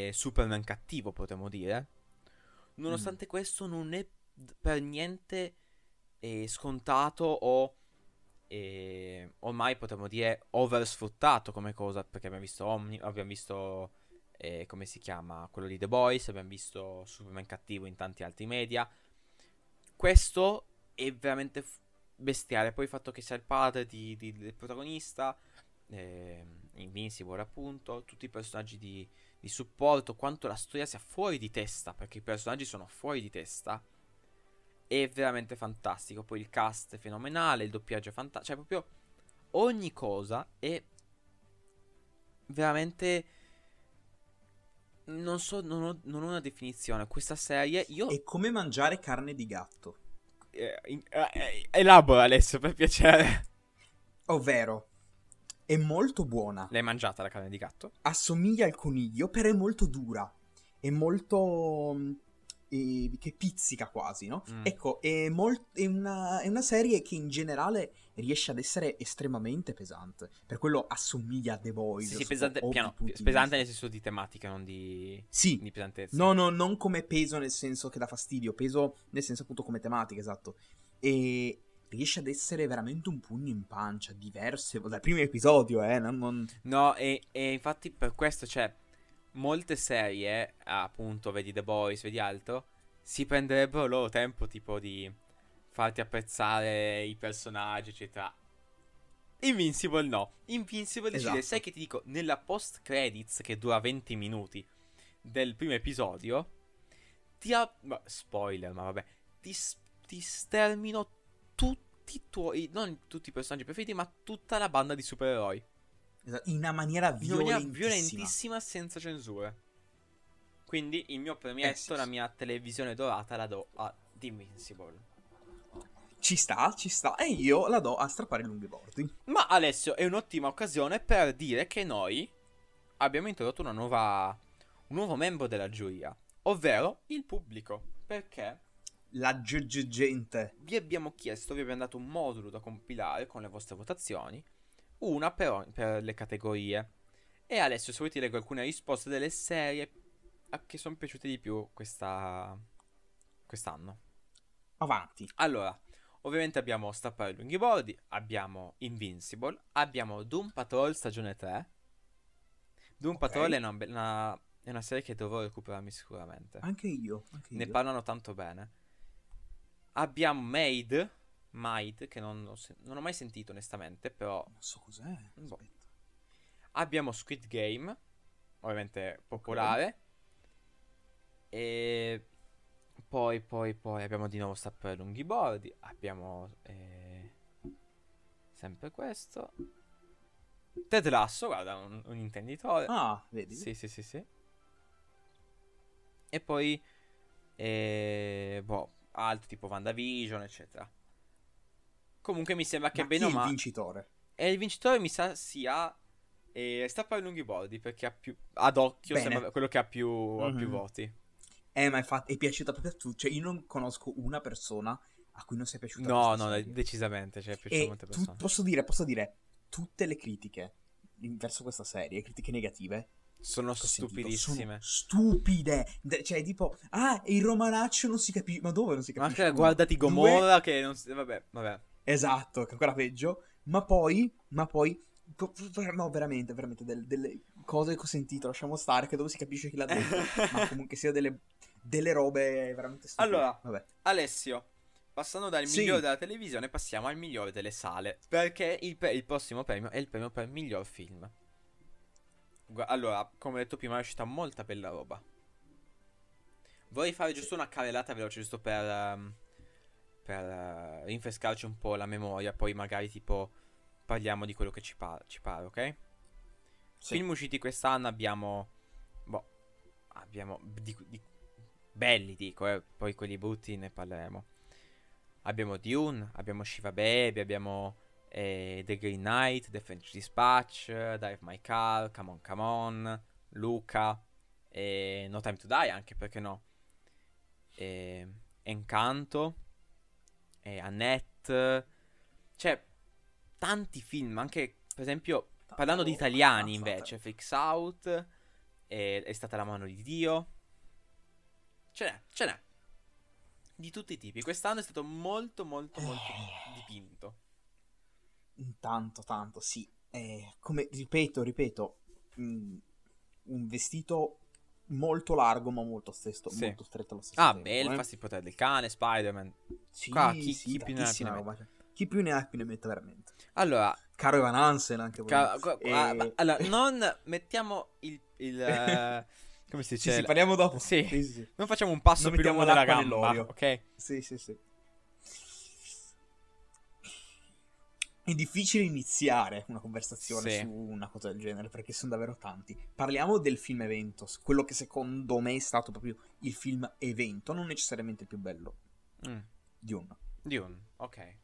Superman cattivo, potremmo dire. Nonostante questo non è per niente scontato o ormai potremmo dire oversfruttato come cosa. Perché abbiamo visto abbiamo visto come si chiama, quello di The Boys, abbiamo visto Superman cattivo in tanti altri media. Questo è veramente bestiale. Poi il fatto che sia il padre del protagonista, Invincible appunto, tutti i personaggi di supporto, quanto la storia sia fuori di testa, perché i personaggi sono fuori di testa, è veramente fantastico. Poi il cast è fenomenale, il doppiaggio è fantastico, cioè proprio ogni cosa è veramente... Non ho una definizione. Questa serie è come mangiare carne di gatto. Elabora, Alessio, per piacere. Ovvero, è molto buona. L'hai mangiata la carne di gatto? Assomiglia al coniglio, però è molto dura. È molto... che pizzica quasi, no? Ecco, è una serie che in generale riesce ad essere estremamente pesante. Per quello assomiglia a The Boys. Sì, pesante, piano, pesante nel senso di tematica, non di pesantezza. No, non come peso nel senso che dà fastidio. Peso nel senso appunto come tematica, esatto. E riesce ad essere veramente un pugno in pancia, diverse dal primo episodio, No, e infatti per questo, cioè... Molte serie, appunto, vedi The Boys, vedi altro, si prenderebbero il loro tempo, tipo, di farti apprezzare i personaggi, eccetera. Invincible no. Invincible decide, esatto. Sai che ti dico, nella post credits, che dura 20 minuti, del primo episodio, spoiler, ma vabbè, ti stermino tutti i tuoi, non tutti i personaggi preferiti, ma tutta la banda di supereroi. In una maniera violentissima, senza censure. Quindi il mio premietto, sì, la mia televisione dorata, la do a The Invincible. Ci sta. E io la do a Strappare lunghi bordi. Ma Alessio, è un'ottima occasione per dire che noi abbiamo introdotto un nuovo membro della giuria, ovvero il pubblico. Perché? La gente. Vi abbiamo dato un modulo da compilare con le vostre votazioni. Una per le categorie. E Alessio, se vuoi ti leggo alcune risposte delle serie che sono piaciute di più quest'anno. Avanti. Allora, ovviamente abbiamo Strappare lunghi bordi, abbiamo Invincible, abbiamo Doom Patrol stagione 3. Doom Patrol è una serie che dovrò recuperarmi sicuramente. Anche io. Ne parlano tanto bene. Abbiamo Maid, che non ho mai sentito onestamente, però non so cos'è. Boh. Abbiamo Squid Game, ovviamente popolare. E poi abbiamo di nuovo Strappare lunghi bordi, abbiamo sempre questo Ted Lasso, guarda, un intenditore. Ah, vedi? Sì. E poi altri tipo WandaVision, eccetera. Comunque mi sembra che bene o male. È il vincitore mi sa sia E Strappare lunghi bordi perché ha più, ad occhio sembra quello che ha più voti. Ma infatti è piaciuta proprio a tutti. Cioè io non conosco una persona a cui non sia piaciuta. No, decisamente, cioè è piaciuta a molte persone. Posso dire tutte le critiche verso questa serie, critiche negative, sono stupidissime. Sono stupide. Cioè tipo, il romanaccio non si capisce. Ma dove non si capisce? Ma anche guardati Gomorra che non si... Vabbè. Esatto, che è ancora peggio. Ma poi no, veramente delle cose che ho sentito, lasciamo stare, che dove si capisce chi l'ha detto. Ma comunque sia delle robe veramente stupide. Allora, vabbè. Alessio, passando dal migliore della televisione passiamo al migliore delle sale, perché il prossimo premio è il premio per miglior film. Allora, come detto prima, è uscita molta bella roba. Vorrei fare giusto una carrellata veloce, giusto per rinfrescarci un po' la memoria. Poi magari tipo parliamo di quello che ci pare, ok? Sì. Film usciti quest'anno abbiamo belli dico, poi quelli brutti ne parleremo. Abbiamo Dune, abbiamo Shiva Baby, abbiamo The Green Knight, The French Dispatch, Drive My Car, Come On, Luca, No Time to Die anche, perché no, Encanto, Annette. Cioè tanti film, anche per esempio parlando di italiani invece Freaks Out, È stata la mano di Dio. Ce n'è di tutti i tipi. Quest'anno è stato molto dipinto. Tanto sì, come ripeto, un vestito molto largo ma molto stretto, sì. Molto stretto allo stesso tempo. Belfast, Il potere del cane, Spider-Man. Sì, qua, chi più ne ha più ne mette veramente. Allora, Caro Evan Hansen anche allora non mettiamo il come si dice? Sì, parliamo dopo. Sì. Non facciamo un passo più lungo della gamba, ok? Sì. È difficile iniziare una conversazione su una cosa del genere perché sono davvero tanti. Parliamo del film evento, quello che secondo me è stato proprio il film evento, non necessariamente il più bello. Dune, ok.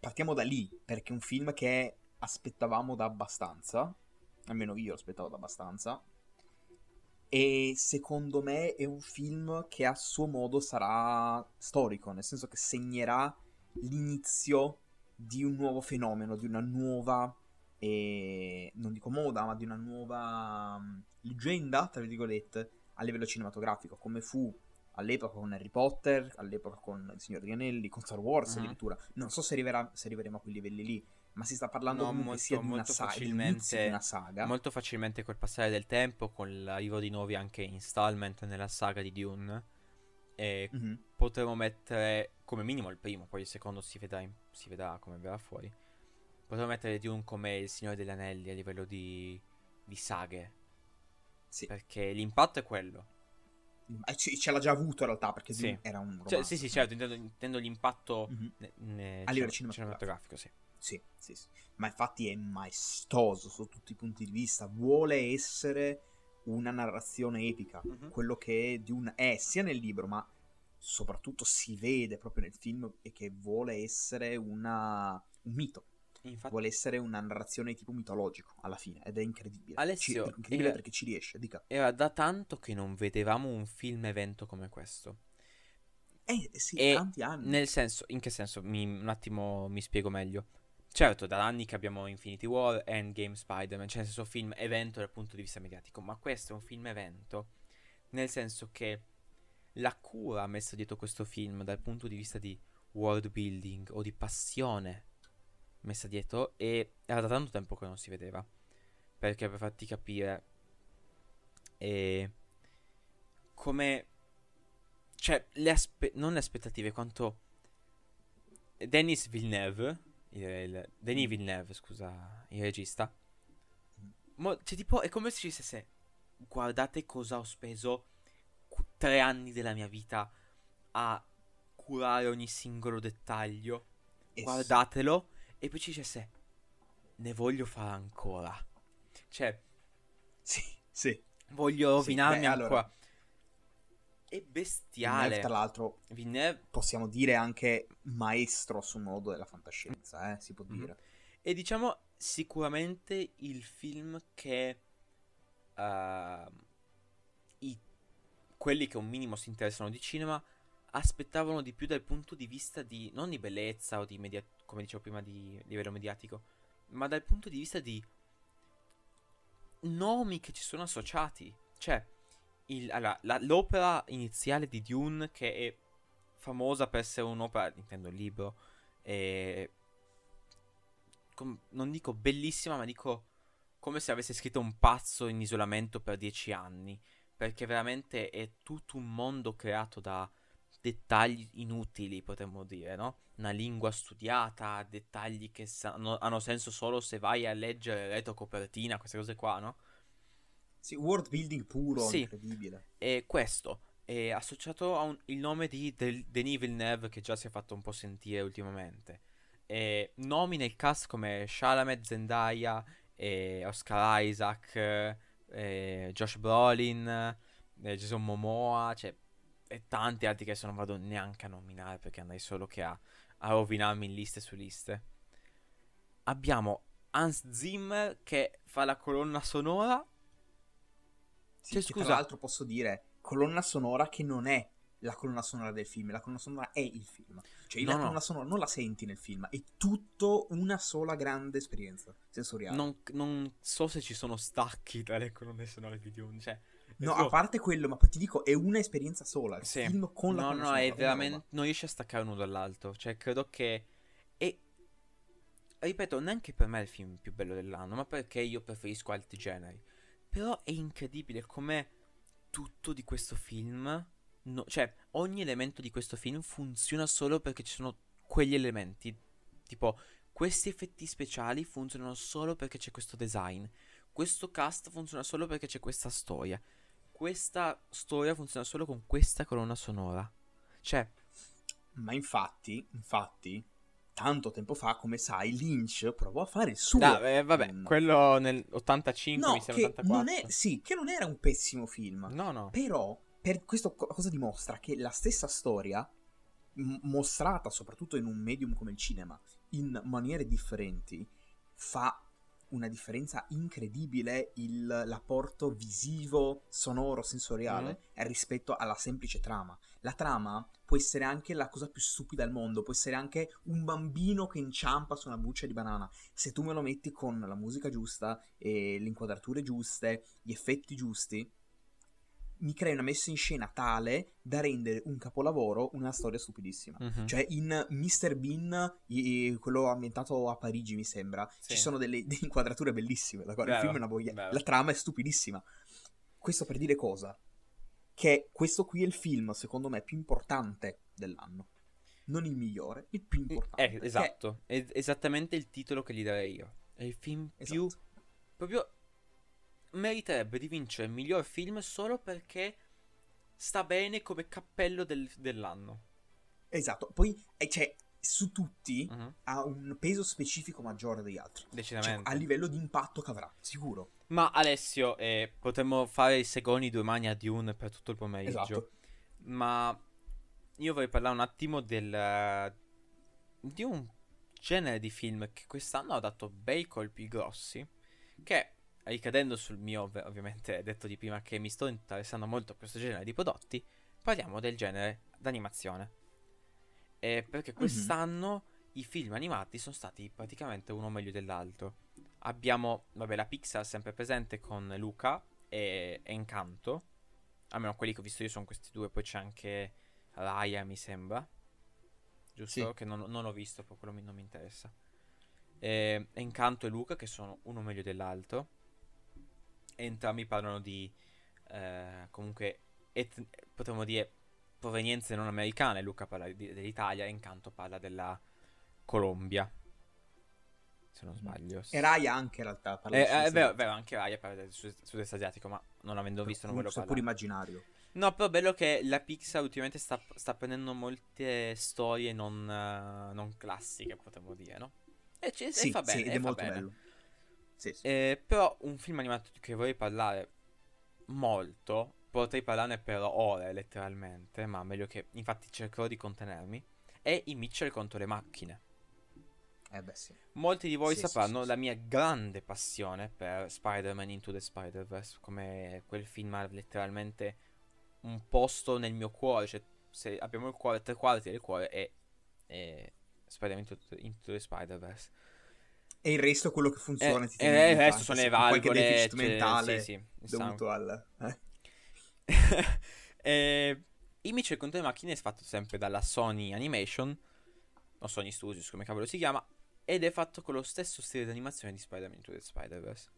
Partiamo da lì, perché è un film che aspettavamo da abbastanza, almeno io lo aspettavo da abbastanza, e secondo me è un film che a suo modo sarà storico, nel senso che segnerà l'inizio di un nuovo fenomeno, di una nuova, non dico moda, ma di una nuova leggenda, tra virgolette, a livello cinematografico, come fu all'epoca con Harry Potter, all'epoca con Il Signore degli Anelli, con Star Wars addirittura. Non so se arriveremo a quei livelli lì, ma si sta parlando comunque sia di una saga, dell'inizio di una saga. Molto facilmente col passare del tempo, con l'arrivo di nuovi anche installment nella saga di Dune, potremo mettere come minimo il primo, poi il secondo si vedrà come verrà fuori. Potremmo mettere Dune come Il Signore degli Anelli a livello di saghe. Sì. Perché l'impatto è quello. Ce l'ha già avuto in realtà, perché era un romanzo. Cioè, sì, certo, intendo l'impatto a livello cinematografico, sì. Ma infatti è maestoso su tutti i punti di vista. Vuole essere una narrazione epica, quello che Dune è sia nel libro, ma soprattutto si vede proprio nel film, e che vuole essere un mito. Infatti, vuole essere una narrazione tipo mitologico alla fine, ed è incredibile. Alessio, incredibile perché ci riesce, dica. Era da tanto che non vedevamo un film evento come questo. Tanti anni. Nel senso, in che senso? Un attimo mi spiego meglio. Certo, da anni che abbiamo Infinity War, Endgame, Spider-Man, cioè nel senso film evento dal punto di vista mediatico, ma questo è un film evento nel senso che la cura messa dietro questo film dal punto di vista di world building o di passione messa dietro, e era da tanto tempo che non si vedeva. Perché per farti capire, come, cioè non le aspettative, quanto Denis Villeneuve, il regista, cioè tipo è come se ci dicesse: guardate cosa ho speso 3 anni della mia vita a curare ogni singolo dettaglio, guardatelo. E poi ci dicesse: ne voglio fare ancora. Cioè sì, voglio rovinarmi ancora, allora. È bestiale. Villeneuve, tra l'altro, possiamo dire anche maestro a suo modo della fantascienza, si può dire. E diciamo sicuramente il film che quelli che un minimo si interessano di cinema aspettavano di più dal punto di vista di, non di bellezza o di come dicevo prima, di livello mediatico, ma dal punto di vista di nomi che ci sono associati. Cioè l'opera iniziale di Dune, che è famosa per essere un'opera, intendo il libro, non dico bellissima, ma dico come se avesse scritto un pazzo in isolamento per 10 anni, perché veramente è tutto un mondo creato da dettagli inutili, potremmo dire, no? Una lingua studiata, dettagli che hanno senso solo se vai a leggere retrocopertina, queste cose qua, no? Sì, world building puro, sì, incredibile. E questo è associato a il nome di Denis Villeneuve, che già si è fatto un po' sentire ultimamente. E nomi nel cast come Chalamet, Zendaya, Oscar Isaac, Josh Brolin, Jason Momoa, cioè, e tanti altri che adesso non vado neanche a nominare, perché andrei solo che a rovinarmi in liste su liste. Abbiamo Hans Zimmer che fa la colonna sonora. Sì, cioè, scusa, tra l'altro posso dire colonna sonora che non è la colonna sonora del film, la colonna sonora è il film. Cioè no, la colonna sonora non la senti nel film, è tutto una sola grande esperienza sensoriale. Non so se ci sono stacchi tra le colonne sonore di Dune, cioè no, a parte quello, ma ti dico, è una esperienza sola. Sì. Il film con la colonna sonora è veramente non riesce a staccare uno dall'altro. Cioè credo che e ripeto, neanche per me è il film più bello dell'anno, ma perché io preferisco altri generi. Però è incredibile come tutto di questo film, cioè ogni elemento di questo film funziona solo perché ci sono quegli elementi. Tipo, questi effetti speciali funzionano solo perché c'è questo design, questo cast funziona solo perché c'è questa storia funziona solo con questa colonna sonora. Cioè, ma infatti tanto tempo fa, come sai, Lynch provò a fare il suo. Quello nel 85, mi sembra 84. Che non era un pessimo film. No. Però, per questo cosa dimostra? Che la stessa storia, mostrata soprattutto in un medium come il cinema, in maniere differenti, fa una differenza incredibile l'apporto visivo, sonoro, sensoriale rispetto alla semplice trama. La trama può essere anche la cosa più stupida al mondo, può essere anche un bambino che inciampa su una buccia di banana. Se tu me lo metti con la musica giusta, e le inquadrature giuste, gli effetti giusti, mi crei una messa in scena tale da rendere un capolavoro una storia stupidissima. Cioè in Mr. Bean, quello ambientato a Parigi mi sembra, sì, ci sono delle inquadrature bellissime. Il film è una boia, bello. La trama è stupidissima. Questo per dire cosa? Che questo qui è il film, secondo me, più importante dell'anno. Non il migliore, il più importante. Esatto, è esattamente il titolo che gli darei io. È il film più... proprio meriterebbe di vincere il miglior film solo perché sta bene come cappello dell'anno. Esatto, poi cioè, su tutti ha un peso specifico maggiore degli altri. Decisamente. Cioè, a livello di impatto che avrà, sicuro. Ma Alessio, potremmo fare i secondi due mani a Dune per tutto il pomeriggio. Esatto. Ma io vorrei parlare un attimo di un genere di film che quest'anno ha dato bei colpi grossi, che, ricadendo sul mio, ovviamente, detto di prima, che mi sto interessando molto a questo genere di prodotti, parliamo del genere d'animazione. Perché quest'anno i film animati sono stati praticamente uno meglio dell'altro. Abbiamo, la Pixar sempre presente con Luca e Encanto, almeno quelli che ho visto io sono questi due, poi c'è anche Raya, mi sembra, giusto? Sì. Che non ho visto, poi quello non mi interessa. Encanto e Luca, che sono uno meglio dell'altro. Entrambi parlano di comunque potremmo dire provenienze non americane. Luca parla dell'Italia, Encanto parla della Colombia, se non sbaglio. E Raya anche in realtà parla vero, anche Raya parla del sud-est asiatico, ma non avendo visto non volevo parlare. Pure immaginario. No, però bello che la Pixar ultimamente sta prendendo molte storie non classiche, potremmo dire, no? E fa bene, sì, ed è molto bello. Sì. Però un film animato che vorrei parlare molto, potrei parlarne per ore letteralmente, ma meglio che, infatti, cercherò di contenermi, è I Mitchell contro le macchine. Sì. Molti di voi sapranno la mia grande passione per Spider-Man Into the Spider-Verse, come quel film ha letteralmente un posto nel mio cuore. Cioè, se abbiamo il cuore, tre quarti del cuore è Spider-Man Into the Spider-Verse. E il resto quello che funziona. Il resto sono le valvole, qualche deficit mentale dovuto al... Il Micio e contro le macchine è fatto sempre dalla Sony Animation, o Sony Studios come cavolo si chiama, ed è fatto con lo stesso stile di animazione di Spider-Man Into the Spider-Verse.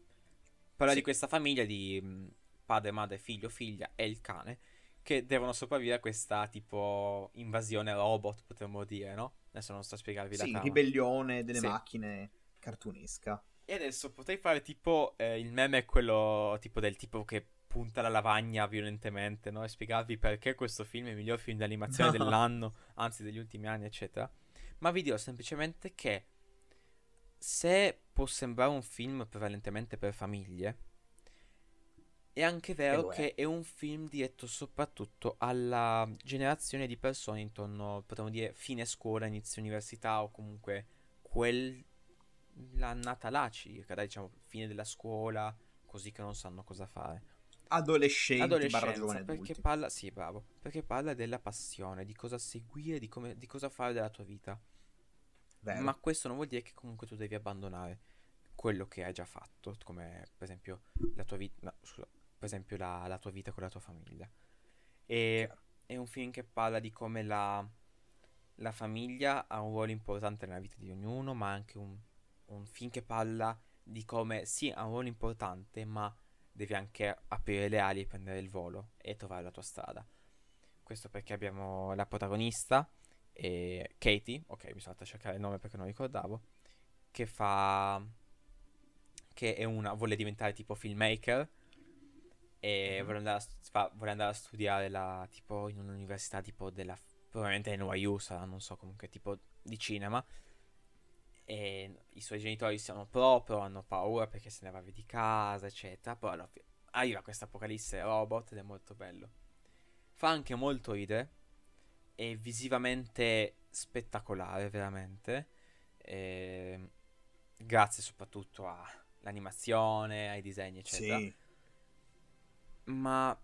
Parla di questa famiglia di padre, madre, figlio, figlia e il cane, che devono sopravvivere a questa tipo invasione robot, potremmo dire, no? Adesso non sto a spiegarvi la trama. Sì, ribellione delle macchine cartunesca. E adesso potrei fare tipo il meme è quello tipo del tipo che punta la lavagna violentemente, no? E spiegarvi perché questo film è il miglior film d'animazione dell'anno, anzi degli ultimi anni, eccetera. Ma vi dirò semplicemente che se può sembrare un film prevalentemente per famiglie, è anche vero che è un film diretto soprattutto alla generazione di persone intorno, potremmo dire, fine scuola, inizio università, o comunque l'annata là circa, diciamo, fine della scuola, così che non sanno cosa fare. Adolescenza, perché parla, perché parla della passione, di cosa seguire, di cosa fare della tua vita. Vero. Ma questo non vuol dire che comunque tu devi abbandonare quello che hai già fatto, come per esempio la tua vita, per esempio la tua vita con la tua famiglia. E è un film che parla di come la famiglia ha un ruolo importante nella vita di ognuno, ma anche un film che parla di come ha un ruolo importante, ma devi anche aprire le ali e prendere il volo e trovare la tua strada. Questo perché abbiamo la protagonista, Katie, ok, mi sono andato a cercare il nome perché non ricordavo, vuole diventare tipo filmmaker e vuole andare a studiare tipo in un'università tipo probabilmente NYU sarà, non so, comunque tipo di cinema. E i suoi genitori sono però hanno paura perché se ne va via di casa, eccetera. Poi arriva questa apocalisse robot ed è molto bello. Fa anche molto ridere, è visivamente spettacolare, veramente. Grazie soprattutto all'animazione, ai disegni, eccetera. Sì. Ma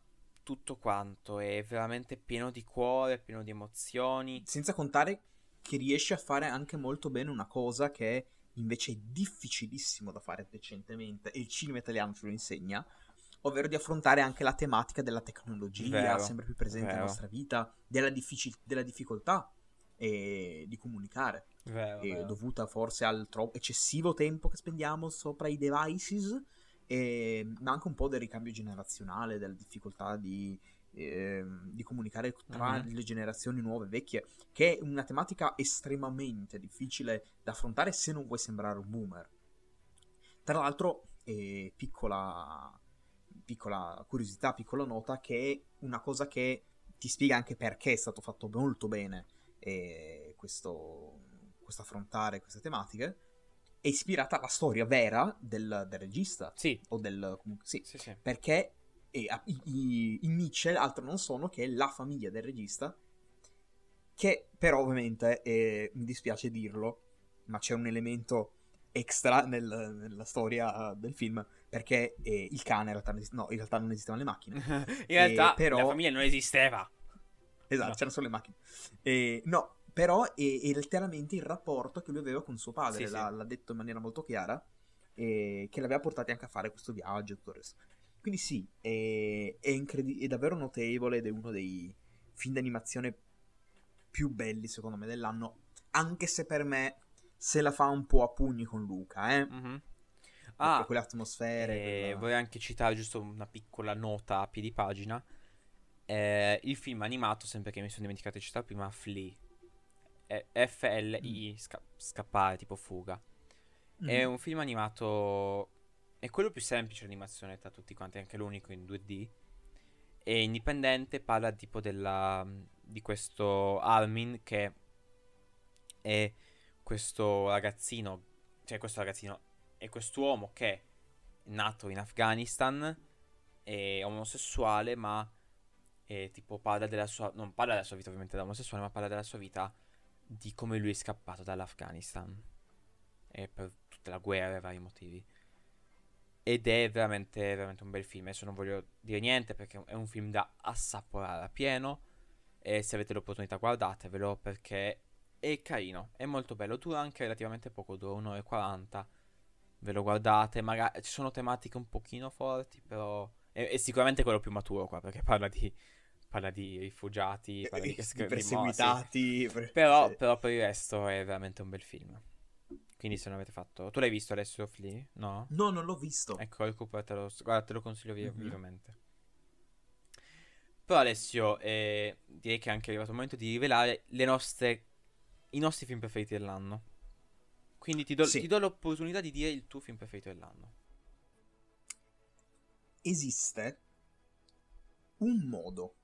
tutto quanto è veramente pieno di cuore, pieno di emozioni. Senza contare che riesce a fare anche molto bene una cosa che è invece difficilissimo da fare recentemente, e il cinema italiano ce lo insegna, ovvero di affrontare anche la tematica della tecnologia, sempre più presente nella nostra vita, della difficoltà di comunicare, dovuta forse al troppo eccessivo tempo che spendiamo sopra i devices, ma anche un po' del ricambio generazionale, della difficoltà di comunicare tra le generazioni nuove e vecchie, che è una tematica estremamente difficile da affrontare se non vuoi sembrare un boomer. Tra l'altro, piccola curiosità, piccola nota, che è una cosa che ti spiega anche perché è stato fatto molto bene questo affrontare queste tematiche. È ispirata alla storia vera del regista, perché i Mitchell altro non sono che la famiglia del regista, che però ovviamente mi dispiace dirlo, ma c'è un elemento extra nella storia del film, perché il cane in realtà non esistevano le macchine in realtà però... la famiglia non esisteva, esatto, no. C'erano solo le macchine, no, però è letteralmente il rapporto che lui aveva con suo padre, l'ha detto in maniera molto chiara, che l'aveva portato anche a fare questo viaggio e tutto il resto. Quindi sì, è davvero notevole ed è uno dei film d'animazione più belli, secondo me, dell'anno. Anche se per me se la fa un po' a pugni con Luca, quelle atmosfere. Vorrei anche citare giusto una piccola nota a piedi pagina. Il film animato, sempre che mi sono dimenticato di citare prima, Flea. F-L-I, scappare, tipo fuga. È un film animato... è quello più semplice l'animazione tra tutti quanti, è anche l'unico in 2D, è indipendente, parla tipo di questo Armin, che è questo ragazzino è quest'uomo che è nato in Afghanistan, è omosessuale, ma è tipo parla della sua vita ovviamente da omosessuale, ma parla della sua vita, di come lui è scappato dall'Afghanistan. e per tutta la guerra e vari motivi. Ed è veramente, veramente un bel film. Adesso non voglio dire niente perché è un film da assaporare a pieno. E se avete l'opportunità guardatevelo perché è carino, è molto bello. Dura anche relativamente poco, dura 1 ora e 40. Ve lo guardate, magari ci sono tematiche un pochino forti, però è sicuramente quello più maturo qua, perché parla di rifugiati, parla di perseguitati, però, sì. Però per il resto è veramente un bel film. Quindi se non avete fatto... Tu l'hai visto Alessio Fli? No? No, non l'ho visto. Ecco, recuperatelo, guarda, te lo consiglio vivamente. Però Alessio, direi che è anche arrivato il momento di rivelare i nostri film preferiti dell'anno. Quindi ti do l'opportunità di dire il tuo film preferito dell'anno. Esiste un modo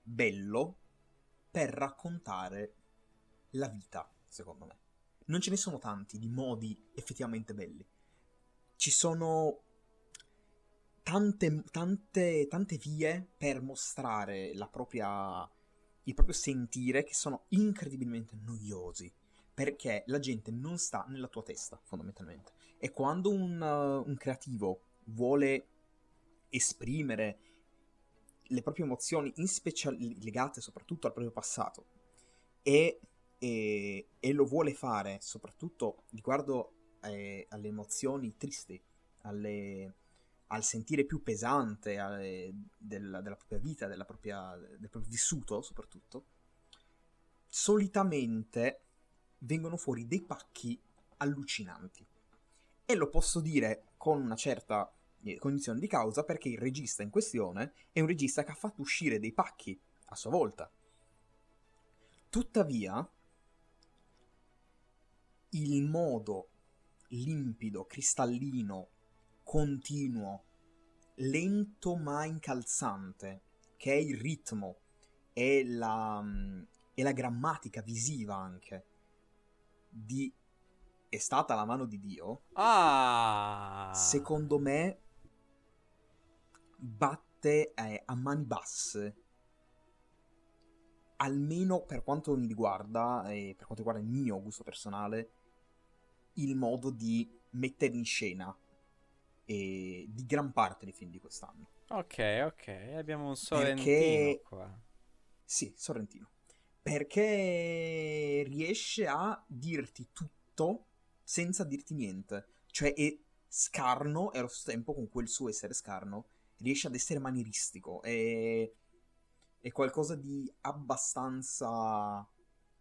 bello per raccontare la vita, secondo me. Non ce ne sono tanti di modi effettivamente belli. Ci sono tante vie per mostrare il proprio sentire che sono incredibilmente noiosi, perché la gente non sta nella tua testa, fondamentalmente. E quando un creativo vuole esprimere le proprie emozioni, in special legate soprattutto al proprio passato, e lo vuole fare soprattutto riguardo alle emozioni tristi, al sentire più pesante della propria vita, del proprio vissuto soprattutto, solitamente vengono fuori dei pacchi allucinanti. E lo posso dire con una certa condizione di causa, perché il regista in questione è un regista che ha fatto uscire dei pacchi a sua volta. Tuttavia, il modo limpido, cristallino, continuo, lento ma incalzante, che è il ritmo e la grammatica visiva anche di È stata la mano di Dio, secondo me batte a mani basse, almeno per quanto mi riguarda e per quanto riguarda il mio gusto personale, il modo di mettere in scena e di gran parte dei film di quest'anno. Ok, abbiamo un Sorrentino qua. Sì, Sorrentino. Perché riesce a dirti tutto senza dirti niente. Cioè è scarno e allo stesso tempo, con quel suo essere scarno, riesce ad essere manieristico. È qualcosa di abbastanza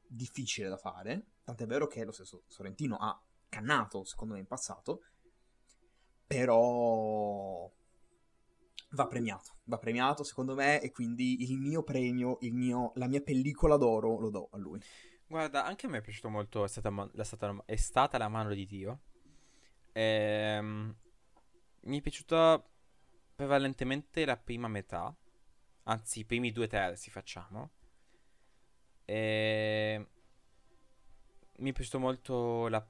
difficile da fare. Tant'è vero che lo stesso Sorrentino ha cannato, secondo me, in passato. Però va premiato secondo me, e quindi la mia pellicola d'oro lo do a lui. Guarda, anche a me è piaciuto molto È stata la mano di Dio. Mi è piaciuta prevalentemente la prima metà, anzi i primi 2/3 facciamo. Mi è piaciuto molto la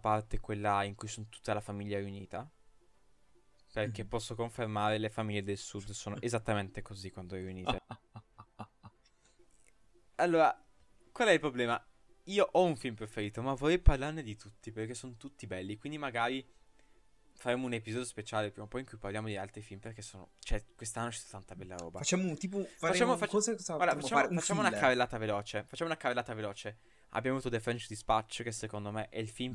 parte quella in cui sono tutta la famiglia riunita, perché posso confermare, le famiglie del sud sono esattamente così quando riunite. Allora, qual è il problema? Io ho un film preferito, ma vorrei parlarne di tutti, perché sono tutti belli. Quindi magari faremo un episodio speciale prima o poi in cui parliamo di altri film, perché sono... Cioè, quest'anno c'è tanta bella roba. Facciamo una carrellata veloce. Abbiamo avuto The French Dispatch, che secondo me è il film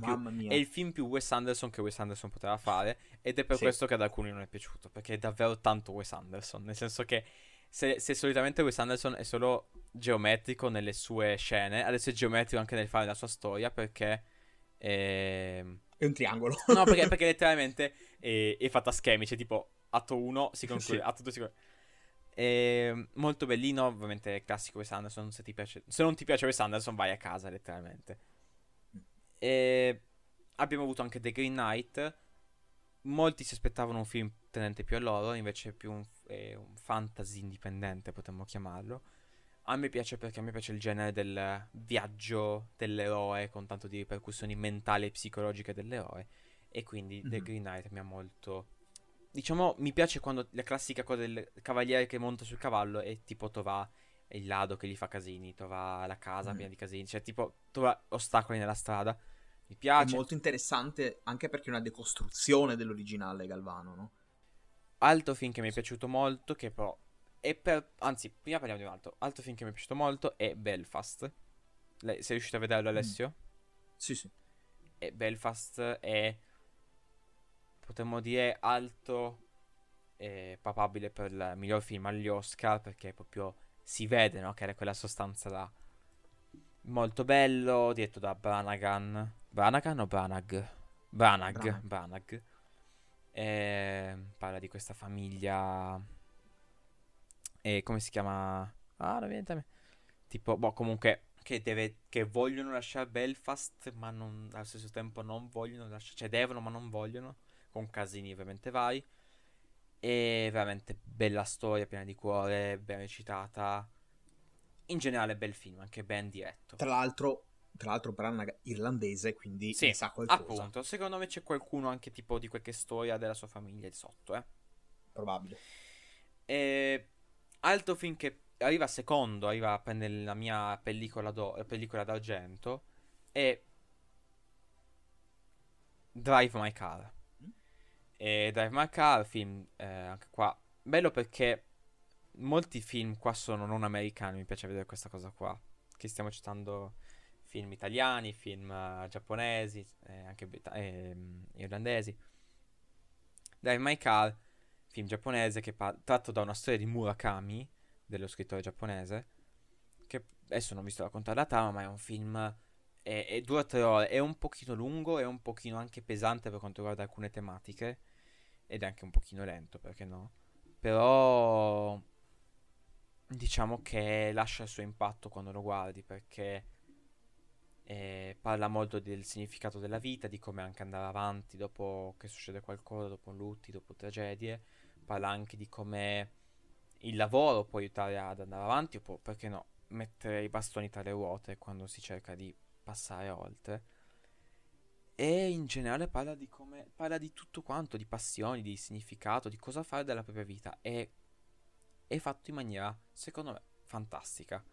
più Wes Anderson che Wes Anderson poteva fare, ed è per questo che ad alcuni non è piaciuto, perché è davvero tanto Wes Anderson, nel senso che se solitamente Wes Anderson è solo geometrico nelle sue scene, adesso è geometrico anche nel fare la sua storia, perché è un triangolo. No, perché letteralmente è fatta a schemi, cioè tipo atto 1 si conclude, atto 2 si conclude. Molto bellino, ovviamente classico Wes Anderson. Se non ti piace Wes Anderson vai a casa letteralmente. Abbiamo avuto anche The Green Knight. Molti si aspettavano un film tendente più all'horror, invece è più un fantasy indipendente, potremmo chiamarlo. A me piace perché a me piace il genere del viaggio dell'eroe con tanto di ripercussioni mentali e psicologiche dell'eroe, e quindi The Green Knight mi ha molto... Diciamo, mi piace quando la classica cosa del cavaliere che monta sul cavallo e tipo trova il ladro che gli fa casini, trova la casa piena di casini, cioè tipo trova ostacoli nella strada. Mi piace. È molto interessante anche perché è una decostruzione dell'originale Galvano, no? Altro film che mi è piaciuto molto, che però è per... anzi, prima parliamo di un altro. Altro film che mi è piaciuto molto è Belfast. Sei riuscito a vederlo, Alessio? Sì, sì. E Belfast è, potremmo dire, alto e papabile per il miglior film agli Oscar, perché proprio si vede, no, che era quella sostanza là. Molto bello, diretto da Branagh. Branagh o Branagh? Branagh. Parla di questa famiglia. E come si chiama? Ah, non viene da me. Tipo, boh, comunque, che vogliono lasciare Belfast, ma non, allo stesso tempo non vogliono lasciare. Cioè, devono, ma non vogliono. Con casini, ovviamente, vai. E veramente bella storia, piena di cuore, ben recitata. In generale bel film, anche ben diretto. Tra l'altro Branagh irlandese, quindi sì, ne sa qualcosa. Appunto, secondo me c'è qualcuno anche tipo di qualche storia della sua famiglia di sotto, eh? Probabile. E... altro film che arriva secondo, arriva a prendere la mia pellicola d'argento, è Drive My Car. E Drive My Car, film anche qua, bello perché... molti film qua sono non americani, mi piace vedere questa cosa qua, che stiamo citando film italiani, film giapponesi, anche irlandesi. Drive My Car, film giapponese, che tratto da una storia di Murakami, dello scrittore giapponese, che adesso non vi sto raccontando la trama, ma è un film, dura 3 ore, è un pochino lungo, è un pochino anche pesante per quanto riguarda alcune tematiche, ed è anche un pochino lento, perché no? Però... diciamo che lascia il suo impatto quando lo guardi, perché parla molto del significato della vita, di come anche andare avanti dopo che succede qualcosa, dopo lutti, dopo tragedie. Parla anche di come il lavoro può aiutare ad andare avanti, o può, perché no, mettere i bastoni tra le ruote quando si cerca di passare oltre. E in generale parla di tutto quanto, di passioni, di significato, di cosa fare della propria vita. E è fatto in maniera, secondo me, fantastica.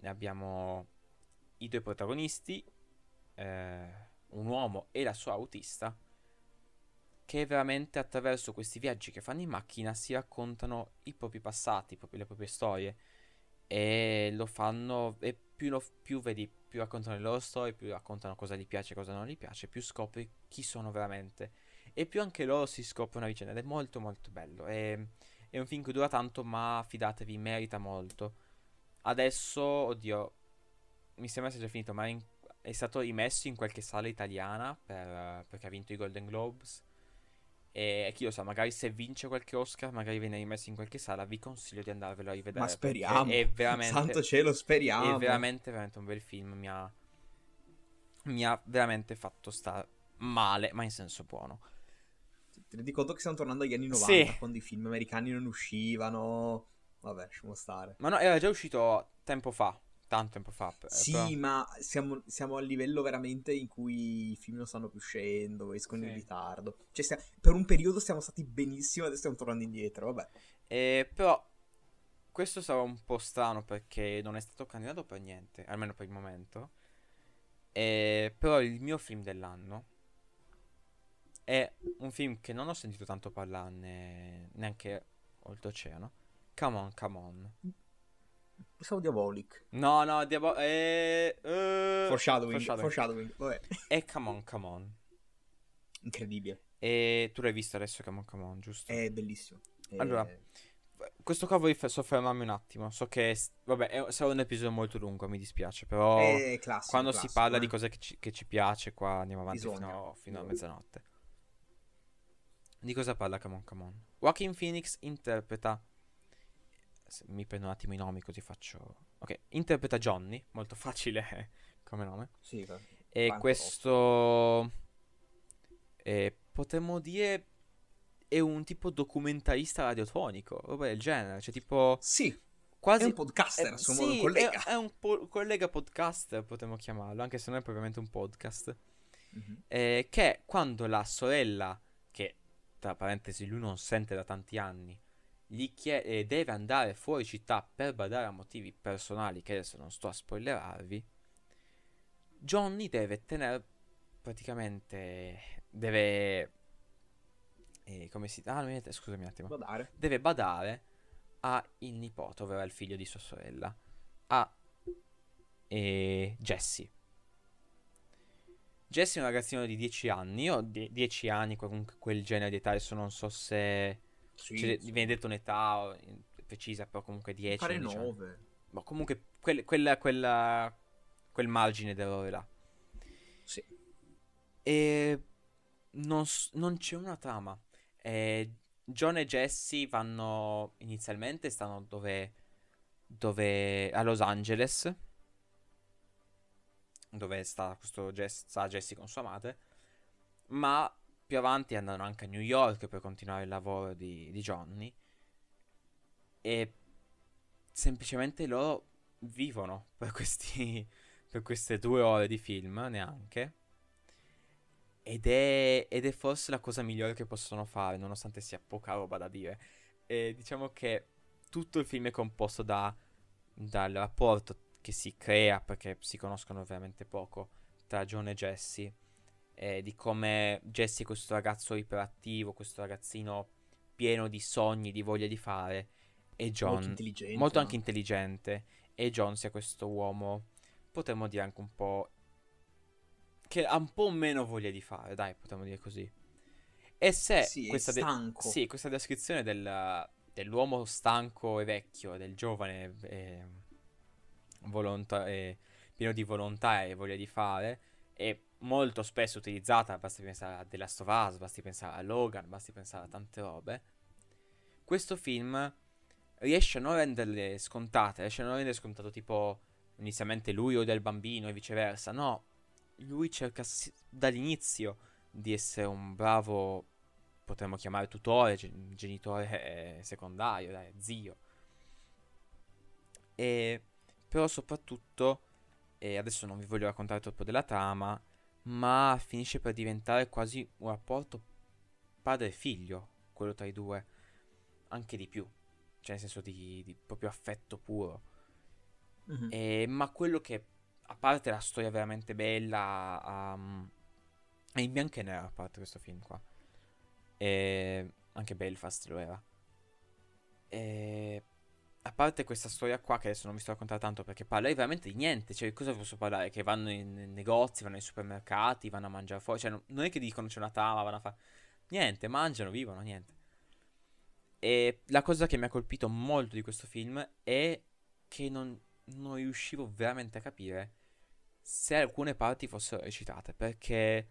Ne abbiamo i 2 protagonisti, un uomo e la sua autista, che veramente attraverso questi viaggi che fanno in macchina si raccontano i propri passati, le proprie storie, e lo fanno, e più vedi, più raccontano le loro storie, più raccontano cosa gli piace e cosa non gli piace, più scopri chi sono veramente, e più anche loro si scoprono a vicenda, ed è molto molto bello. È un film che dura tanto, ma fidatevi, merita molto. Adesso, oddio, mi sembra sia già finito, ma è stato rimesso in qualche sala italiana perché ha vinto i Golden Globes, e chi lo sa, magari se vince qualche Oscar magari viene rimesso in qualche sala. Vi consiglio di andarvelo a rivedere, ma speriamo, è veramente, santo cielo, speriamo, è veramente veramente un bel film. Mi ha veramente fatto star male, ma in senso buono. Ti rendi conto che stiamo tornando agli anni 90, sì, quando i film americani non uscivano. Vabbè, lasciamo stare. Ma no, era già uscito tempo fa, tanto tempo fa. Sì, però... ma siamo al livello veramente in cui i film non stanno più uscendo, escono, sì, in ritardo. Cioè, per un periodo siamo stati benissimo, adesso stiamo tornando indietro, vabbè. Però questo sarà un po' strano perché non è stato candidato per niente, almeno per il momento. Però il mio film dell'anno è un film che non ho sentito tanto parlarne neanche oltreoceano. Come On, Come On. Pensavo Diabolic. No, Diabolic. Foreshadowing. Vabbè. È Come On, Come On. Incredibile. E tu l'hai visto adesso Come On, Come On, giusto? È bellissimo. Allora, questo qua voglio soffermarmi un attimo. So che, sarà un episodio molto lungo, mi dispiace, però classico, quando si parla di cose che ci piace, qua andiamo avanti fino a mezzanotte. Di cosa parla Come On, Come On? Joaquin Phoenix interpreta... mi prendo un attimo i nomi così faccio... ok, interpreta Johnny, molto facile come nome. Sì, e questo... potremmo dire... è un tipo documentarista radiofonico, roba del genere, cioè tipo... sì, quasi... è un podcaster, insomma, sì, un collega. È un collega podcaster, potremmo chiamarlo, anche se non è propriamente un podcast. Mm-hmm. Che quando la sorella... tra parentesi lui non sente da tanti anni, gli deve andare fuori città per badare a motivi personali che adesso non sto a spoilerarvi, Johnny deve tenere praticamente deve scusami un attimo. Badare. Deve badare a il nipote, ovvero il figlio di sua sorella, a Jesse. Jesse è un ragazzino di 10 anni, o 10 anni, comunque quel genere di età, adesso non so se viene detto un'età precisa, però comunque 10. Pare 9. Ma comunque quel margine d'errore là. Sì. E non c'è una trama. John e Jesse vanno inizialmente, stanno dove a Los Angeles, dove sta Jesse con sua madre, ma più avanti andano anche a New York per continuare il lavoro di Johnny, e semplicemente loro vivono per queste 2 ore di film neanche. Ed è forse la cosa migliore che possono fare, nonostante sia poca roba da dire. E diciamo che tutto il film è composto dal rapporto che si crea, perché si conoscono veramente poco, tra John e Jesse, di come Jesse è questo ragazzo iperattivo, questo ragazzino pieno di sogni, di voglia di fare, e John molto intelligente, anche intelligente, e John sia questo uomo, potremmo dire anche un po', che ha un po' meno voglia di fare, dai, potremmo dire così. E se questa descrizione dell'uomo stanco e vecchio, del giovane pieno di volontà e voglia di fare, è molto spesso utilizzata, basti pensare a The Last of Us, basti pensare a Logan, basti pensare a tante robe, questo film riesce a non renderle scontate, riesce a non rendere scontato tipo inizialmente lui o del bambino e viceversa, no. Lui cerca dall'inizio di essere un bravo, potremmo chiamare tutore, genitore secondario, zio. E però soprattutto, adesso non vi voglio raccontare troppo della trama, ma finisce per diventare quasi un rapporto padre-figlio, quello tra i due, anche di più, cioè nel senso di proprio affetto puro. Mm-hmm. Ma quello che, a parte la storia veramente bella, è in bianco e nero, a parte questo film qua, e anche Belfast lo era, e a parte questa storia qua che adesso non vi sto raccontando tanto, perché parla veramente di niente, cioè cosa posso parlare? Che vanno in negozi, vanno ai supermercati, vanno a mangiare fuori, cioè non è che dicono c'è una trama, vanno a fare niente, mangiano, vivono, niente. E la cosa che mi ha colpito molto di questo film è che non riuscivo veramente a capire se alcune parti fossero recitate, perché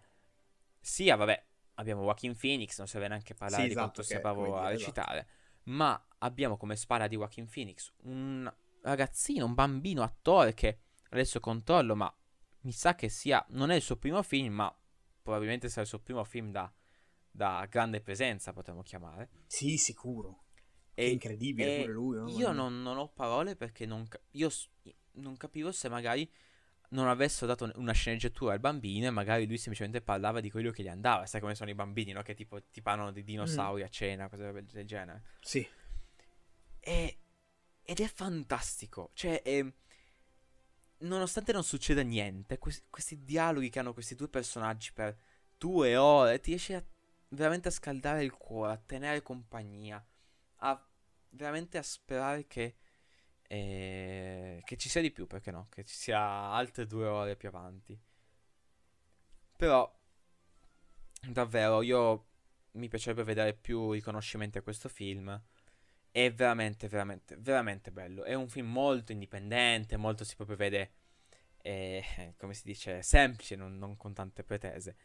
sì, vabbè, abbiamo Joaquin Phoenix, non serve neanche parlare di quanto sia bravo a recitare, ma abbiamo come spalla di Joaquin Phoenix un ragazzino, un bambino attore che adesso controllo, ma mi sa che non è il suo primo film, ma probabilmente sarà il suo primo film da grande presenza, potremmo chiamare. Sì, sicuro. È incredibile pure lui, no? Io non ho parole, perché non capivo se magari non avessero dato una sceneggiatura al bambino e magari lui semplicemente parlava di quello che gli andava. Sai come sono i bambini, no? Che tipo ti parlano di dinosauri a cena, cose del genere. Sì. Ed è fantastico. Cioè, nonostante non succeda niente, questi dialoghi che hanno questi due personaggi per 2 ore ti riesce veramente a scaldare il cuore, a tenere compagnia, veramente a sperare che ci sia di più, perché no? Che ci sia altre 2 ore più avanti. Però davvero io mi piacerebbe vedere più riconoscimenti a questo film. È veramente, veramente, veramente bello. È un film molto indipendente, molto si proprio vede, come si dice, semplice, non con tante pretese.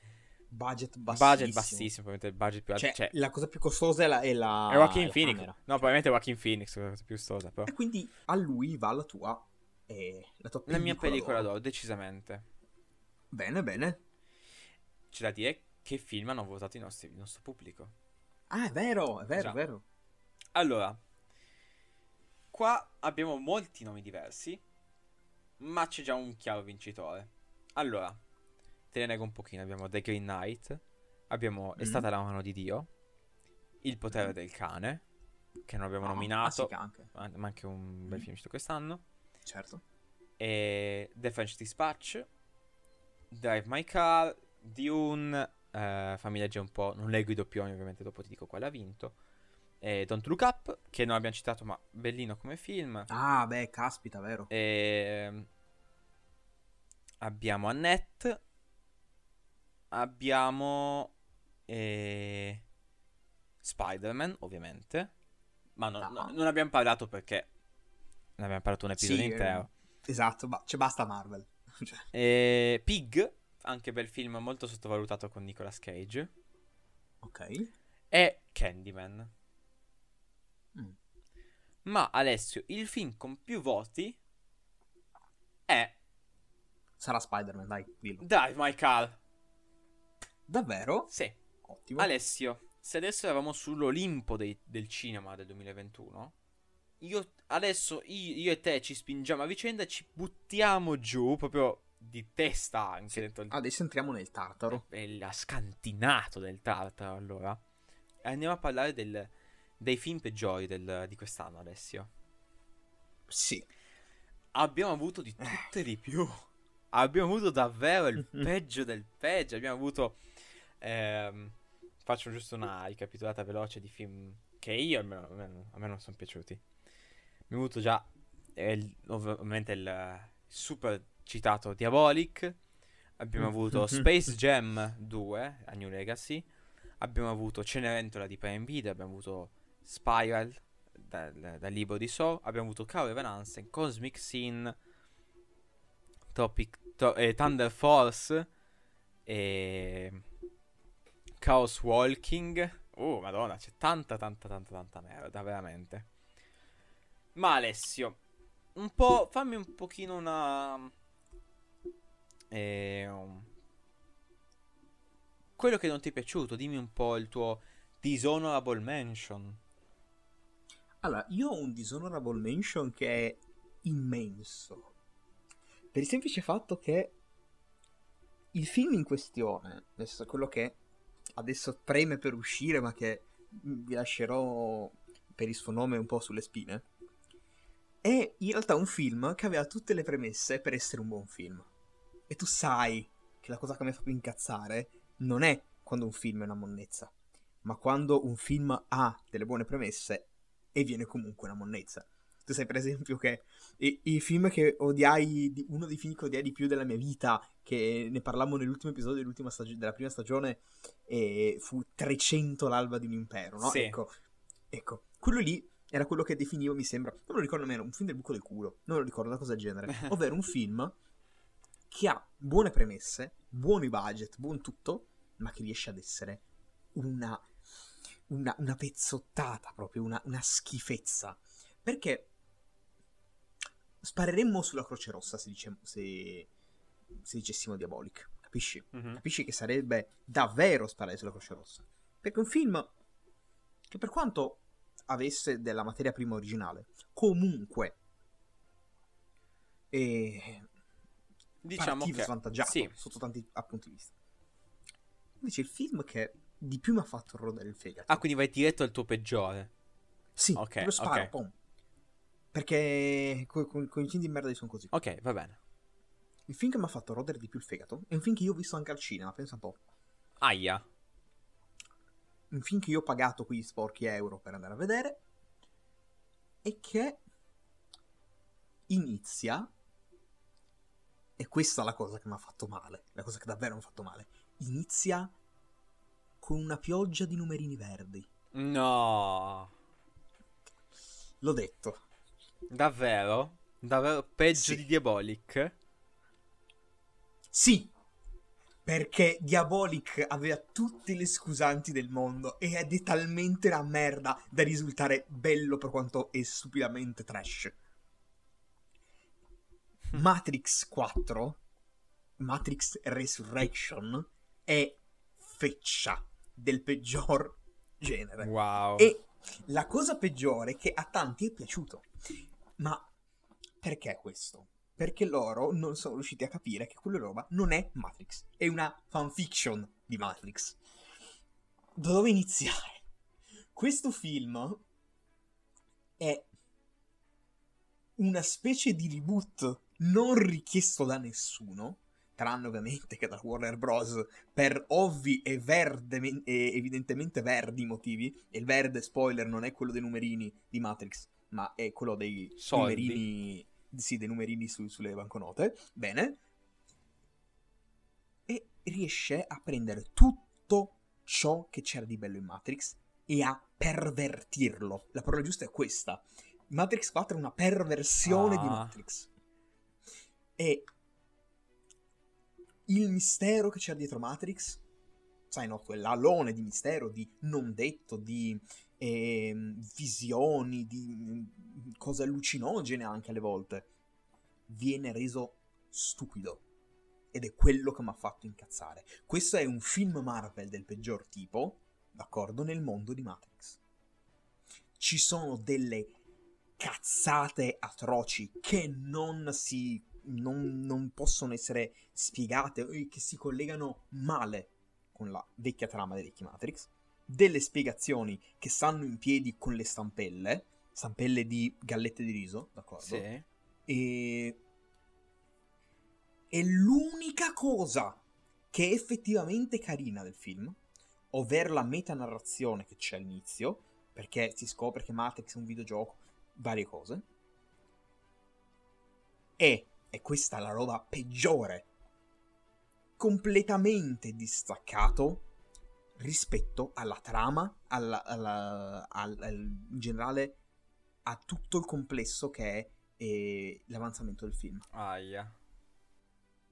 Budget bassissimo, probabilmente il budget più alto. Cioè, la cosa più costosa è Joaquin Phoenix. Camera. No, probabilmente Joaquin Phoenix è la cosa più costosa, però. E quindi a lui va la tua pellicola. La mia pellicola d'oro, decisamente. Bene, bene. C'è da dire che film hanno votato il nostro pubblico. Ah, è vero, già. È vero. Allora, qua abbiamo molti nomi diversi, ma c'è già un chiaro vincitore. Allora, te ne nego un pochino. Abbiamo The Green Knight, abbiamo È stata la mano di Dio, Il potere del cane, che non abbiamo nominato, ma anche un bel film uscito quest'anno, certo, e The French Dispatch, Drive My Car, di un fammi leggere un po', non leggo i doppioni ovviamente, dopo ti dico quale ha vinto. Don't Look Up, che non abbiamo citato ma bellino come film. Ah beh, caspita, vero. Abbiamo Annette, abbiamo Spider-Man ovviamente, ma non abbiamo parlato perché ne abbiamo parlato un episodio intero. Esatto, cioè basta Marvel. Pig, anche bel film molto sottovalutato con Nicolas Cage. Ok. E Candyman. Ma Alessio, il film con più voti è... Sarà Spider-Man, dai, dillo. Dai, Michael. Davvero? Sì. Ottimo. Alessio, se adesso eravamo sull'Olimpo del cinema del 2021, adesso io e te ci spingiamo a vicenda e ci buttiamo giù proprio di testa anche, sì, dentro. Adesso entriamo nel tartaro. L'ha scantinato del tartaro, allora. Andiamo a parlare dei film peggiori di quest'anno, Alessio. Sì. Abbiamo avuto di tutte e di più. Abbiamo avuto davvero il peggio del peggio. Abbiamo avuto... faccio giusto una ricapitolata veloce di film che io a me non sono piaciuti. Mi è avuto già ovviamente il super citato Diabolic. Abbiamo avuto Space Jam 2, A New Legacy. Abbiamo avuto Cenerentola di Prime Video. Abbiamo avuto Spiral dal libro di Saw. Abbiamo avuto Cow Revenance, Cosmic Sin, Thunder Force e Chaos Walking. Oh madonna, c'è tanta merda veramente. Ma Alessio, un po' fammi un pochino una quello che non ti è piaciuto, dimmi un po' il tuo dishonorable mention. Allora, io ho un dishonorable mention che è immenso, per il semplice fatto che il film in questione, adesso quello che adesso preme per uscire, ma che vi lascerò per il suo nome un po' sulle spine, è in realtà un film che aveva tutte le premesse per essere un buon film. E tu sai che la cosa che mi fa più incazzare non è quando un film è una monnezza, ma quando un film ha delle buone premesse e viene comunque una monnezza. Tu sai per esempio che i film che odiai, uno dei film che odiai di più della mia vita, che ne parlammo nell'ultimo episodio della prima stagione, fu 300 l'alba di un impero, no? Sì. Ecco, quello lì era quello che definivo, mi sembra, non me lo ricordo nemmeno, un film del buco del culo, non me lo ricordo, una cosa del genere, ovvero un film che ha buone premesse, buoni budget, buon tutto, ma che riesce ad essere una pezzottata proprio, una schifezza. Perché spareremmo sulla Croce Rossa se dicessimo Diabolic, capisci? Mm-hmm. Capisci che sarebbe davvero sparare sulla Croce Rossa. Perché un film che, per quanto avesse della materia prima originale, comunque diciamo che svantaggiato, sì, sotto tanti punti di vista. Invece il film che di più mi ha fatto rodere il fegato. Ah, quindi vai diretto al tuo peggiore. Sì, okay, lo sparo, okay. Pom. Perché con i film di merda sono così. Ok, va bene. Il film che mi ha fatto rodere di più il fegato è un film che io ho visto anche al cinema, pensa un po'. Aia. Un film che io ho pagato quegli sporchi euro per andare a vedere, e che inizia, e questa è la cosa che mi ha fatto male, la cosa che davvero mi ha fatto male, inizia con una pioggia di numerini verdi. No. L'ho detto. Davvero? Davvero peggio, sì, di Diabolic? Sì. Perché Diabolic aveva tutte le scusanti del mondo ed è talmente una merda da risultare bello per quanto è stupidamente trash. Matrix 4, Matrix Resurrection, è feccia del peggior genere. Wow. E la cosa peggiore è che a tanti è piaciuto. Ma perché questo? Perché loro non sono riusciti a capire che quella roba non è Matrix, è una fanfiction di Matrix. Da dove iniziare? Questo film è una specie di reboot non richiesto da nessuno tranne ovviamente che da Warner Bros., per ovvi e evidentemente verdi motivi. E il verde, spoiler, non è quello dei numerini di Matrix, ma è quello dei soldi. Numerini, sì, dei numerini sulle banconote. Bene. E riesce a prendere tutto ciò che c'era di bello in Matrix e a pervertirlo. La parola giusta è questa. Matrix 4 è una perversione di Matrix. E il mistero che c'era dietro Matrix, sai, no, quell'alone di mistero, di non detto, di visioni, di cose allucinogene anche alle volte, viene reso stupido. Ed è quello che mi ha fatto incazzare. Questo è un film Marvel del peggior tipo, d'accordo, nel mondo di Matrix. Ci sono delle cazzate atroci che non possono essere spiegate, che si collegano male con la vecchia trama dei vecchi Matrix, delle spiegazioni che stanno in piedi con le stampelle di gallette di riso, d'accordo? Sì. E l'unica cosa che è effettivamente carina del film, ovvero la metanarrazione che c'è all'inizio, perché si scopre che Matrix è un videogioco, varie cose, e questa è la roba peggiore, completamente distaccato rispetto alla trama, in generale a tutto il complesso che è l'avanzamento del film. Aia.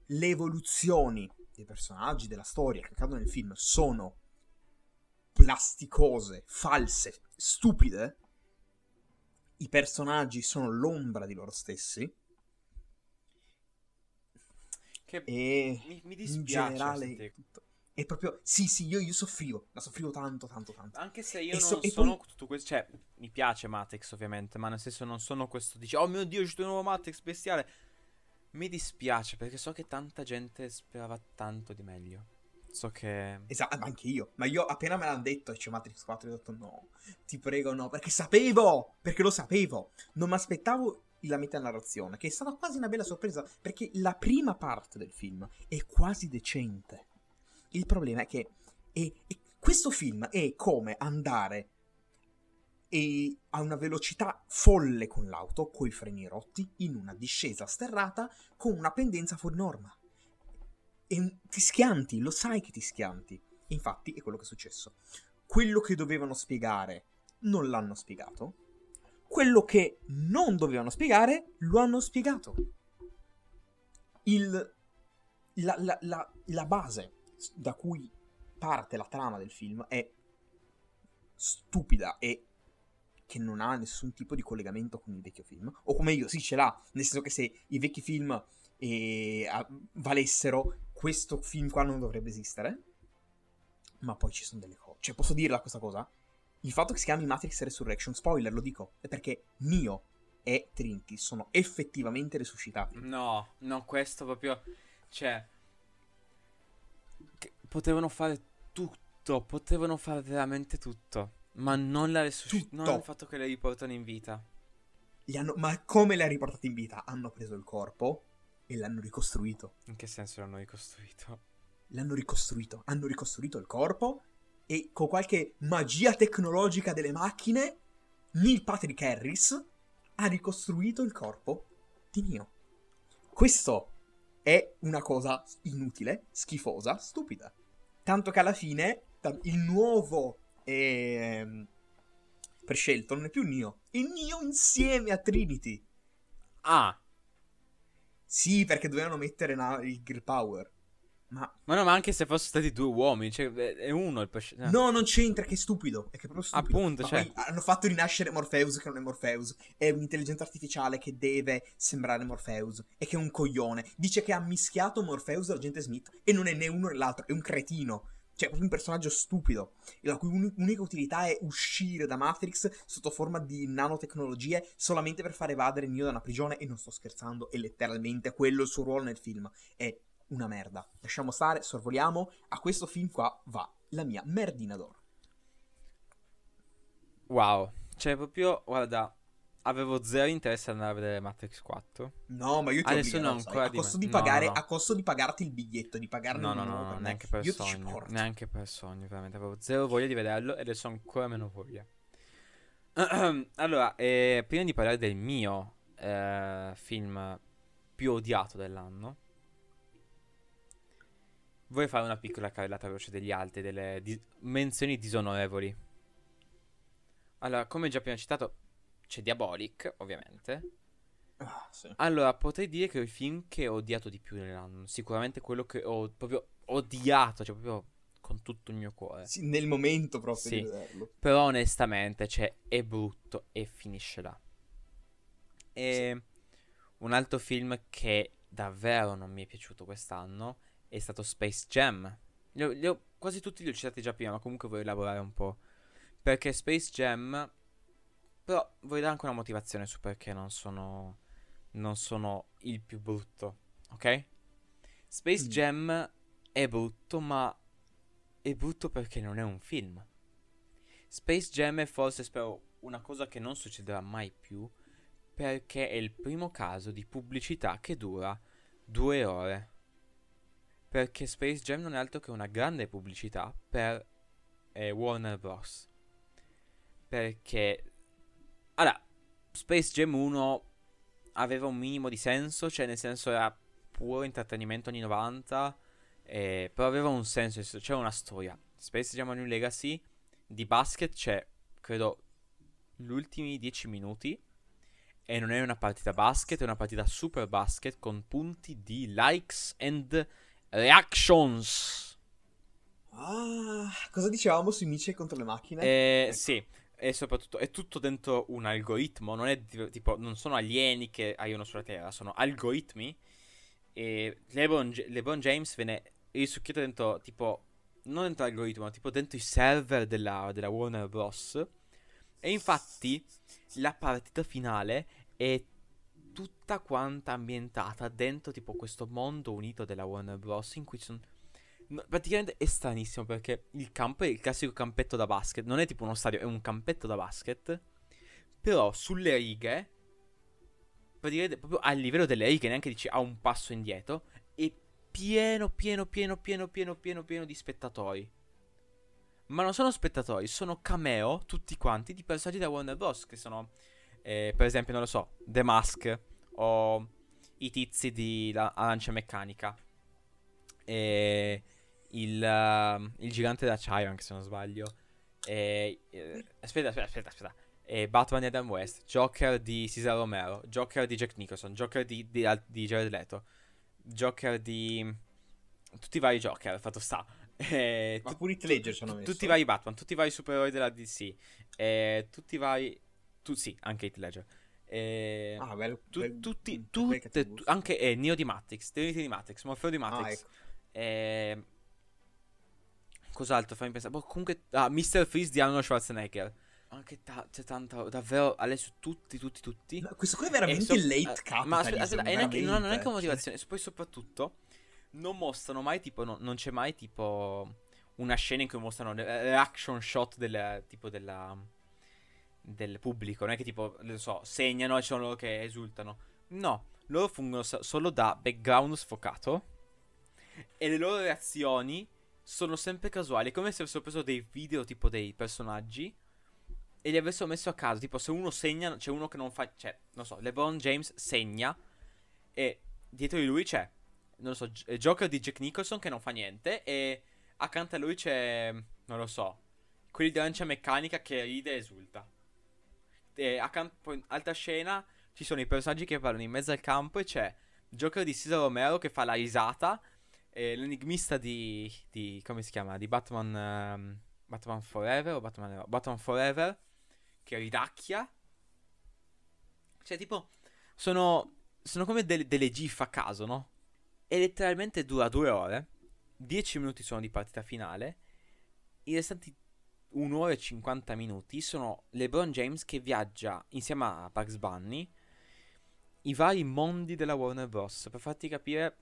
Le evoluzioni dei personaggi, della storia che accadono nel film sono plasticose, false, stupide. I personaggi sono l'ombra di loro stessi. Che e mi dispiace in generale, è proprio sì, io soffrivo, la soffrivo tanto. Anche se io non sono tutto questo, cioè mi piace Matrix ovviamente, ma nel senso non sono questo, dice "Oh mio Dio, c'è un nuovo Matrix bestiale". Mi dispiace perché so che tanta gente sperava tanto di meglio. So che... Esatto, anche io. Ma io appena me l'hanno detto e c'è Matrix 4, ho detto no, ti prego no, perché lo sapevo. Non mi aspettavo la metanarrazione, che è stata quasi una bella sorpresa, perché la prima parte del film è quasi decente. Il problema è che questo film è come andare a una velocità folle con l'auto, coi freni rotti, in una discesa sterrata, con una pendenza fuori norma. E ti schianti, lo sai che ti schianti. Infatti è quello che è successo. Quello che dovevano spiegare non l'hanno spiegato. Quello che non dovevano spiegare lo hanno spiegato. La base da cui parte la trama del film è stupida e che non ha nessun tipo di collegamento con il vecchio film. O come io, sì, ce l'ha. Nel senso che se i vecchi film valessero, questo film qua non dovrebbe esistere. Ma poi ci sono delle cose, cioè posso dirla questa cosa? Il fatto che si chiami Matrix Resurrection, spoiler, lo dico, è perché Neo e Trinity sono effettivamente resuscitati. No, questo proprio, cioè potevano fare tutto, potevano fare veramente tutto, ma non la resuscitano, non il fatto che la riportano in vita. Ma come l'ha riportata in vita? Hanno preso il corpo e l'hanno ricostruito. In che senso l'hanno ricostruito? Hanno ricostruito il corpo e con qualche magia tecnologica delle macchine Neil Patrick Harris ha ricostruito il corpo di Neo. Questo è una cosa inutile, schifosa, stupida. Tanto che alla fine il nuovo prescelto non è più Neo, è Neo insieme a Trinity. Ah, sì, perché dovevano mettere il girl power. Ma no, ma anche se fossero stati due uomini, cioè è uno il pesce. No, non c'entra, che è stupido. È che è proprio stupido. Appunto, cioè... Hanno fatto rinascere Morpheus, che non è Morpheus. È un'intelligenza artificiale che deve sembrare Morpheus. E che è un coglione. Dice che ha mischiato Morpheus all'agente Smith. E non è né uno né l'altro, è un cretino. Cioè, è proprio un personaggio stupido. E la cui unica utilità è uscire da Matrix sotto forma di nanotecnologie solamente per far evadere Neo da una prigione. E non sto scherzando, è letteralmente quello il suo ruolo nel film. È una merda. Lasciamo stare, sorvoliamo. A questo film qua va la mia merdina d'oro. Wow. Cioè proprio, guarda, avevo zero interesse ad andare a vedere Matrix 4. No, ma io ti a costo di pagarti il biglietto, di pagarlo in nuovo. No, neanche per sogno. Neanche per sogno, veramente. Avevo zero voglia di vederlo e adesso ancora meno voglia. Allora, prima di parlare del mio film più odiato dell'anno, vorrei fare una piccola carrellata veloce degli altri, delle menzioni disonorevoli. Allora, come già prima citato, c'è Diabolic, ovviamente. Ah, sì. Allora, potrei dire che è il film che ho odiato di più nell'anno. Sicuramente quello che ho proprio odiato, cioè proprio con tutto il mio cuore. Sì, nel momento proprio di vederlo. Però onestamente, cioè, è brutto e finisce là. E un altro film che davvero non mi è piaciuto quest'anno è stato Space Jam. Quasi tutti li ho citati già prima, ma comunque voglio elaborare un po'. Perché Space Jam... Però vorrei dare anche una motivazione su perché non sono il più brutto, ok? Space Jam è brutto, ma è brutto perché non è un film. Space Jam è forse, spero, una cosa che non succederà mai più, perché è il primo caso di pubblicità che dura 2 ore. Perché Space Jam non è altro che una grande pubblicità per Warner Bros. Perché... Allora, Space Jam 1 aveva un minimo di senso, cioè nel senso era puro intrattenimento anni 90, però aveva un senso, c'era una storia. Space Jam A New Legacy di basket c'è, credo, gli ultimi 10 minuti e non è una partita basket, è una partita super basket con punti di likes and reactions. Ah, cosa dicevamo sui Mice contro le macchine? Ecco. Sì. E soprattutto è tutto dentro un algoritmo, non è tipo, non sono alieni che arrivano sulla Terra, sono algoritmi. E LeBron James viene risucchiato dentro, tipo, non dentro l'algoritmo, ma tipo dentro i server della Warner Bros. E infatti la partita finale è tutta quanta ambientata dentro tipo questo mondo unito della Warner Bros. In cui ci sono... Praticamente è stranissimo perché il campo è il classico campetto da basket. Non è tipo uno stadio, è un campetto da basket. Però sulle righe, praticamente proprio a livello delle righe, neanche dici a un passo indietro, è pieno di spettatori. Ma non sono spettatori, sono cameo tutti quanti di personaggi da Warner Bros. Che sono per esempio, non lo so, The Mask o i tizi di Arancia Meccanica e il gigante da Chiron, anche se non sbaglio, aspetta Batman e Adam West, Joker di Cesar Romero, Joker di Jack Nicholson, Joker di Jared Leto, Joker di tutti i vari Joker, fatto sta, ma pure i Ledger ci hanno messo tutti i vari Batman, tutti i vari supereroi della DC, tutti i vari sì, anche i Ledger. Anche Neo di Matrix, Trinity di Matrix, Morfeo di Matrix, ecco. Cos'altro? Fammi pensare. Comunque, Mr. Freeze di Arnold Schwarzenegger. Anche c'è tanta, davvero, Alessio, tutti. Ma questo qui è veramente late capitalism. Ma aspetta, non hanno neanche motivazione. Poi soprattutto non mostrano mai tipo, non c'è mai tipo una scena in cui mostrano l'action shot del pubblico. Non è che tipo, non so, segnano e ci sono loro che esultano. No, loro fungono solo da background sfocato. E le loro reazioni sono sempre casuali, come se avessero preso dei video tipo dei personaggi e li avessero messo a caso. Tipo, se uno segna, c'è uno che non fa, cioè, non so, LeBron James segna e dietro di lui c'è, non lo so, Joker di Jack Nicholson che non fa niente, e accanto a lui c'è, non lo so, quelli di Arancia Meccanica che ride e esulta. E poi in altra scena ci sono i personaggi che parlano in mezzo al campo e c'è Joker di Cesar Romero che fa la risata, l'enigmista di come si chiama, di Batman, Batman Forever o Batman Forever, che ridacchia. Cioè tipo sono come delle gif a caso, no? E letteralmente dura 2 ore, 10 minuti sono di partita finale, i restanti 1 ora e 50 minuti sono LeBron James che viaggia insieme a Bugs Bunny i vari mondi della Warner Bros. Per farti capire,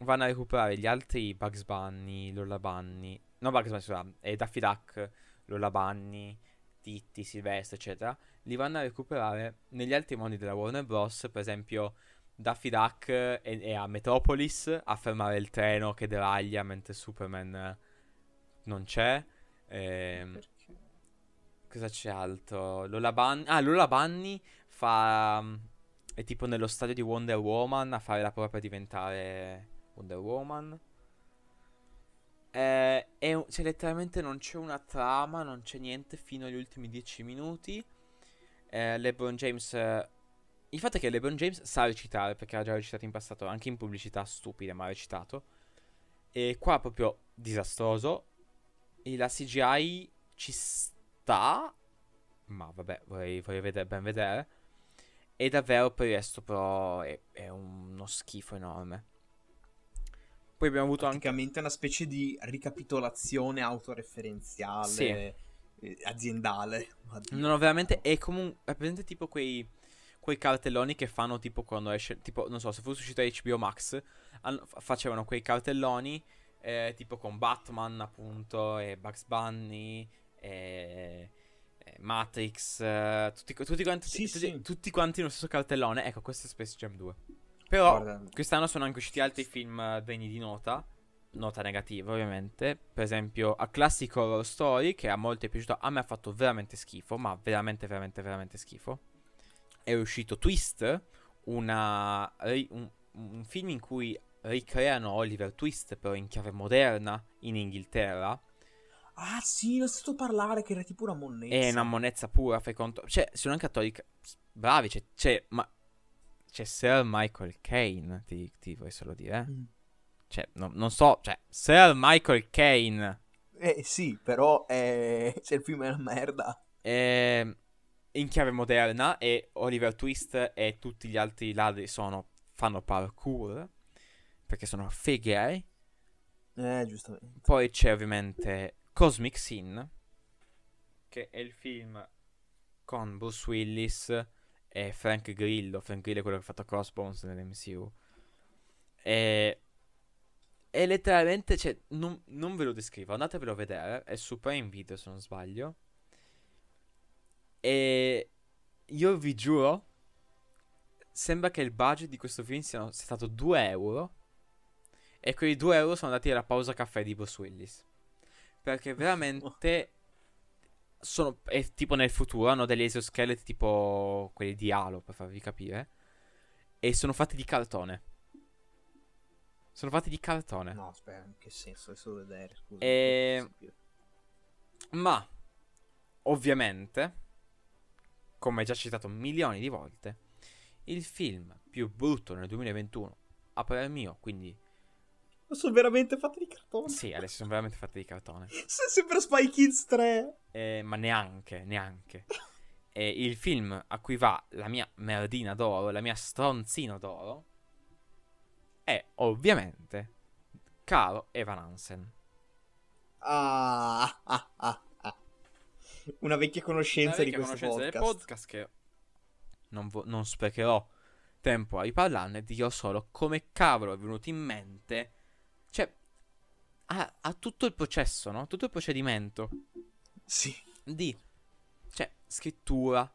vanno a recuperare gli altri Bugs Bunny, Lola Bunny, no Bugs Bunny, scusa, Daffy Duck, Lola Bunny, Titti, Silvestro, eccetera, li vanno a recuperare negli altri mondi della Warner Bros. Per esempio Daffy Duck è a Metropolis a fermare il treno che deraglia mentre Superman non c'è. Cosa c'è altro? Lola Bunny fa... è tipo nello stadio di Wonder Woman a fare la prova per diventare Wonder Woman. Cioè letteralmente non c'è una trama, non c'è niente fino agli ultimi 10 minuti. LeBron James... il fatto è che LeBron James sa recitare, perché ha già recitato in passato, anche in pubblicità stupide, ma ha recitato. E qua è proprio disastroso. E la CGI ci sta, ma vabbè, vorrei ben vedere. E davvero per il resto però è uno schifo enorme. Poi abbiamo avuto praticamente anche... una specie di ricapitolazione autoreferenziale, aziendale. Non ho veramente... è comunque... è presente tipo quei cartelloni che fanno tipo quando esce... tipo, non so, se fosse uscito HBO Max, facevano quei cartelloni tipo con Batman, appunto, e Bugs Bunny, e... Matrix, tutti quanti nello stesso cartellone. Ecco, questo è Space Jam 2. Però quest'anno sono anche usciti altri film degni di nota negativa ovviamente. Per esempio A Classic Horror Story, che a molti è piaciuto, a me ha fatto veramente schifo, ma veramente schifo. È uscito Twist, un film in cui ricreano Oliver Twist però in chiave moderna in Inghilterra. Ah sì, l'ho sentito parlare che era tipo una monnezza. È una monnezza pura, fai conto. Cioè, sono anche attori bravi, c'è Sir Michael Caine, ti vorrei solo dire. Cioè, non so, cioè, Sir Michael Caine. Sì, però c'è il film è una merda. In chiave moderna, e Oliver Twist e tutti gli altri ladri fanno parkour, perché sono fighe. Giustamente. Poi c'è ovviamente... Cosmic Sin, che è il film con Bruce Willis e Frank Grillo. Frank Grillo è quello che ha fatto Crossbones nell'MCU. E letteralmente, cioè, non ve lo descrivo, andatevelo a vedere. È su Prime Video, se non sbaglio. E io vi giuro, sembra che il budget di questo film sia stato €2. E quei €2 sono andati alla pausa caffè di Bruce Willis. Perché veramente è tipo nel futuro, hanno degli esoscheletri tipo quelli di Halo, per farvi capire, e sono fatti di cartone. No, aspetta, in che senso? È solo vedere, scusa. Ma ovviamente, come già citato milioni di volte, il film più brutto nel 2021 a parer mio, quindi... sono veramente fatti di cartone. Sì, adesso sono veramente fatti di cartone. Sono sempre Spy Kids 3. Ma neanche. Il film a cui va la mia merdina d'oro, la mia stronzino d'oro, è ovviamente caro Evan Hansen. Una vecchia conoscenza di questo podcast. Del podcast che non sprecherò tempo a riparlarne. Dirò solo come cavolo è venuto in mente... cioè, ha tutto il processo, no? Tutto il procedimento. Sì. Di, cioè, scrittura,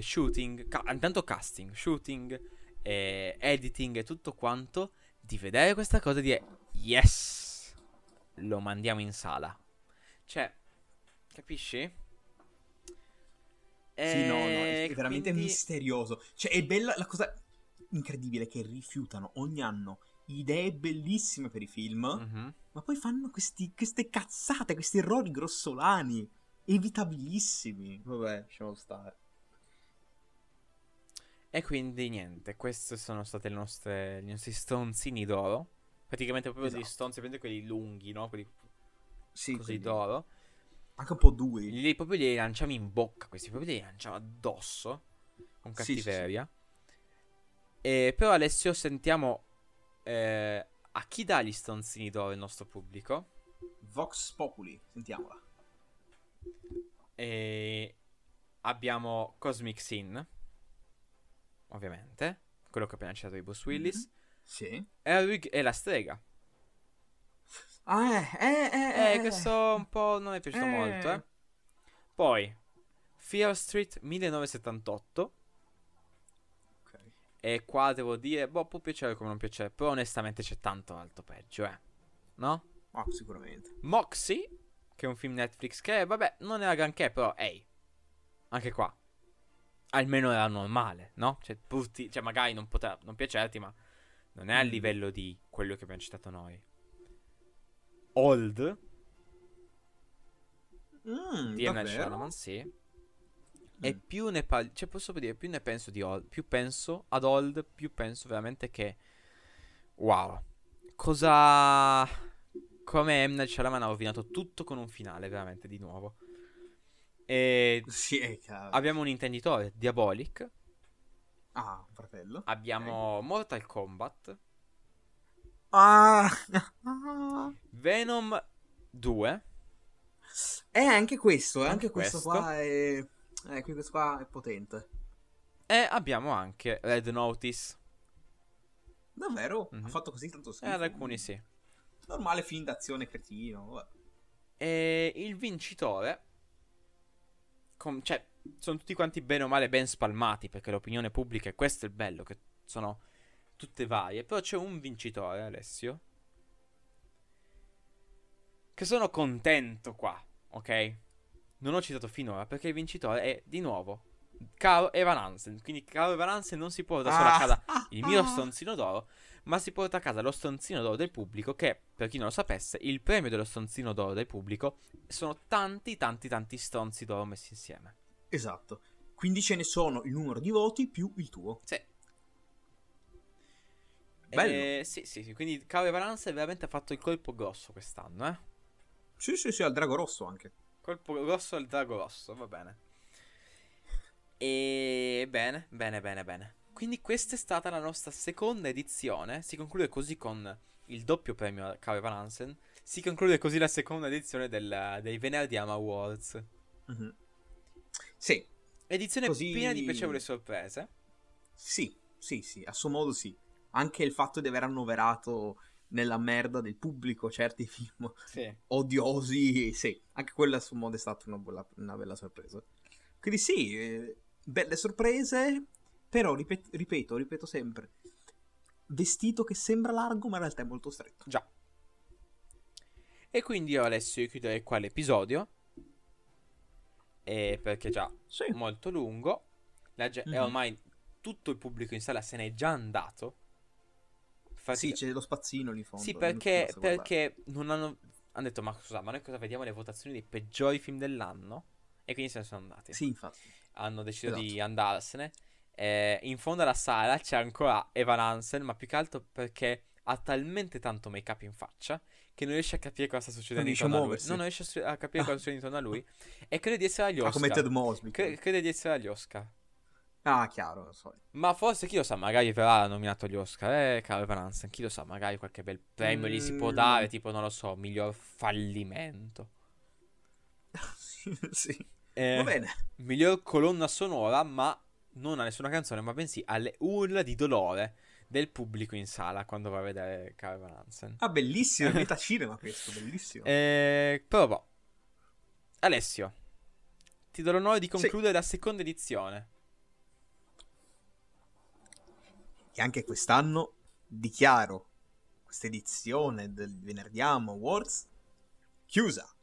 shooting, intanto casting, shooting, editing e tutto quanto. Di vedere questa cosa e dire, yes, lo mandiamo in sala. Cioè, capisci? Sì, no, è veramente quindi... misterioso. Cioè, è bella la cosa incredibile che rifiutano ogni anno idee bellissime per i film, ma poi fanno queste cazzate, questi errori grossolani, evitabilissimi. Vabbè, lasciamo stare. E quindi niente, questi sono stati i nostri stronzini d'oro. Praticamente proprio esatto. Degli stronzi, prende quelli lunghi, no? Quelli sì, così quindi. D'oro. Anche un po' duri. Proprio li lanciamo in bocca, questi proprio li lanciamo addosso, con cattiveria. Sì. E però Alessio, sentiamo... a chi dà gli stronzini d'oro il nostro pubblico? Vox Populi, sentiamola. E abbiamo Cosmic Sin, ovviamente, quello che ho appena citato di Bruce Willis. Sì. Erwig e la strega. Questo un po' non è piaciuto molto. Poi Fear Street 1978. Okay. E qua devo dire, boh, può piacere come non piacere, però onestamente c'è tanto altro peggio, no? Oh, sicuramente. Moxie, che è un film Netflix che, vabbè, non era granché, però, anche qua almeno era normale, no? Cioè, brutti, cioè magari non poteva non piacerti, ma non è a livello di quello che abbiamo citato noi. Old di M. Night Shyamalan, sì. E più ne parlo, cioè posso dire, più ne penso di Old, più penso ad Old, più penso veramente che wow, cosa, come M. Night Shyamalan ha rovinato tutto con un finale veramente di nuovo. E sì, abbiamo un intenditore, Diabolic. Ah, fratello. Abbiamo Mortal Kombat. Venom 2. Anche questo. Qua è... questo qua è potente. E abbiamo anche Red Notice. Davvero? Ha fatto così tanto schifo? Ad alcuni sì. Normale film d'azione cretino. E il vincitore... cioè, sono tutti quanti bene o male ben spalmati, perché l'opinione pubblica, e questo è il bello, che sono tutte varie. Però c'è un vincitore, Alessio, che sono contento qua, ok? Non ho citato finora, perché il vincitore è, di nuovo, caro Evan Hansen. Quindi caro Evan Hansen non si porta solo a casa il mio stronzino d'oro, ma si porta a casa lo stronzino d'oro del pubblico, che, per chi non lo sapesse, il premio dello stronzino d'oro del pubblico sono tanti, tanti, tanti stronzi d'oro messi insieme. Esatto. Quindi ce ne sono il numero di voti più il tuo. Sì. Bello. Sì. Quindi Caro Valanza veramente ha fatto il colpo grosso quest'anno, Sì, al drago rosso anche. Colpo grosso al drago rosso, va bene. E bene. Quindi questa è stata la nostra seconda edizione. Si conclude così con il doppio premio Caro Van Hansen. Si conclude così la seconda edizione dei Venerdì Ama Awards. Sì. Edizione così... piena di piacevoli sorprese. Sì, a suo modo sì. Anche il fatto di aver annoverato nella merda del pubblico certi film odiosi, sì. Anche quella a suo modo è stata una bella sorpresa. Quindi sì, belle sorprese... Però, ripeto sempre, vestito che sembra largo ma in realtà è molto stretto. Già. E quindi io, Alessio, chiuderei qua l'episodio, perché già è molto lungo. E ormai tutto il pubblico in sala se n'è già andato. Sì, c'è lo spazzino lì in fondo. Sì, perché non hanno detto, ma scusa, ma noi cosa vediamo le votazioni dei peggiori film dell'anno? E quindi se ne sono andati. Sì, infatti. Hanno deciso di andarsene. In fondo alla sala c'è ancora Evan Hansen, ma più che altro perché ha talmente tanto make up in faccia che non riesce a capire cosa sta succedendo intorno a lui. Non riesce a capire cosa succede intorno a lui. E crede di essere agli Oscar. Come Ted Mosby. Crede di essere agli Oscar. Ah, chiaro, lo so. Ma forse, chi lo sa, magari verrà nominato agli Oscar. Caro Evan Hansen, chi lo sa, magari qualche bel premio gli si può dare, tipo, non lo so, miglior fallimento. Sì. Va bene. Miglior colonna sonora, ma non a nessuna canzone, ma bensì alle urla di dolore del pubblico in sala quando va a vedere Calvin Hansen. Ah, bellissimo, metacinema questo, bellissimo. Però boh. Alessio, ti do l'onore di concludere la seconda edizione. E anche quest'anno dichiaro questa edizione del Venerdì Ama Awards chiusa.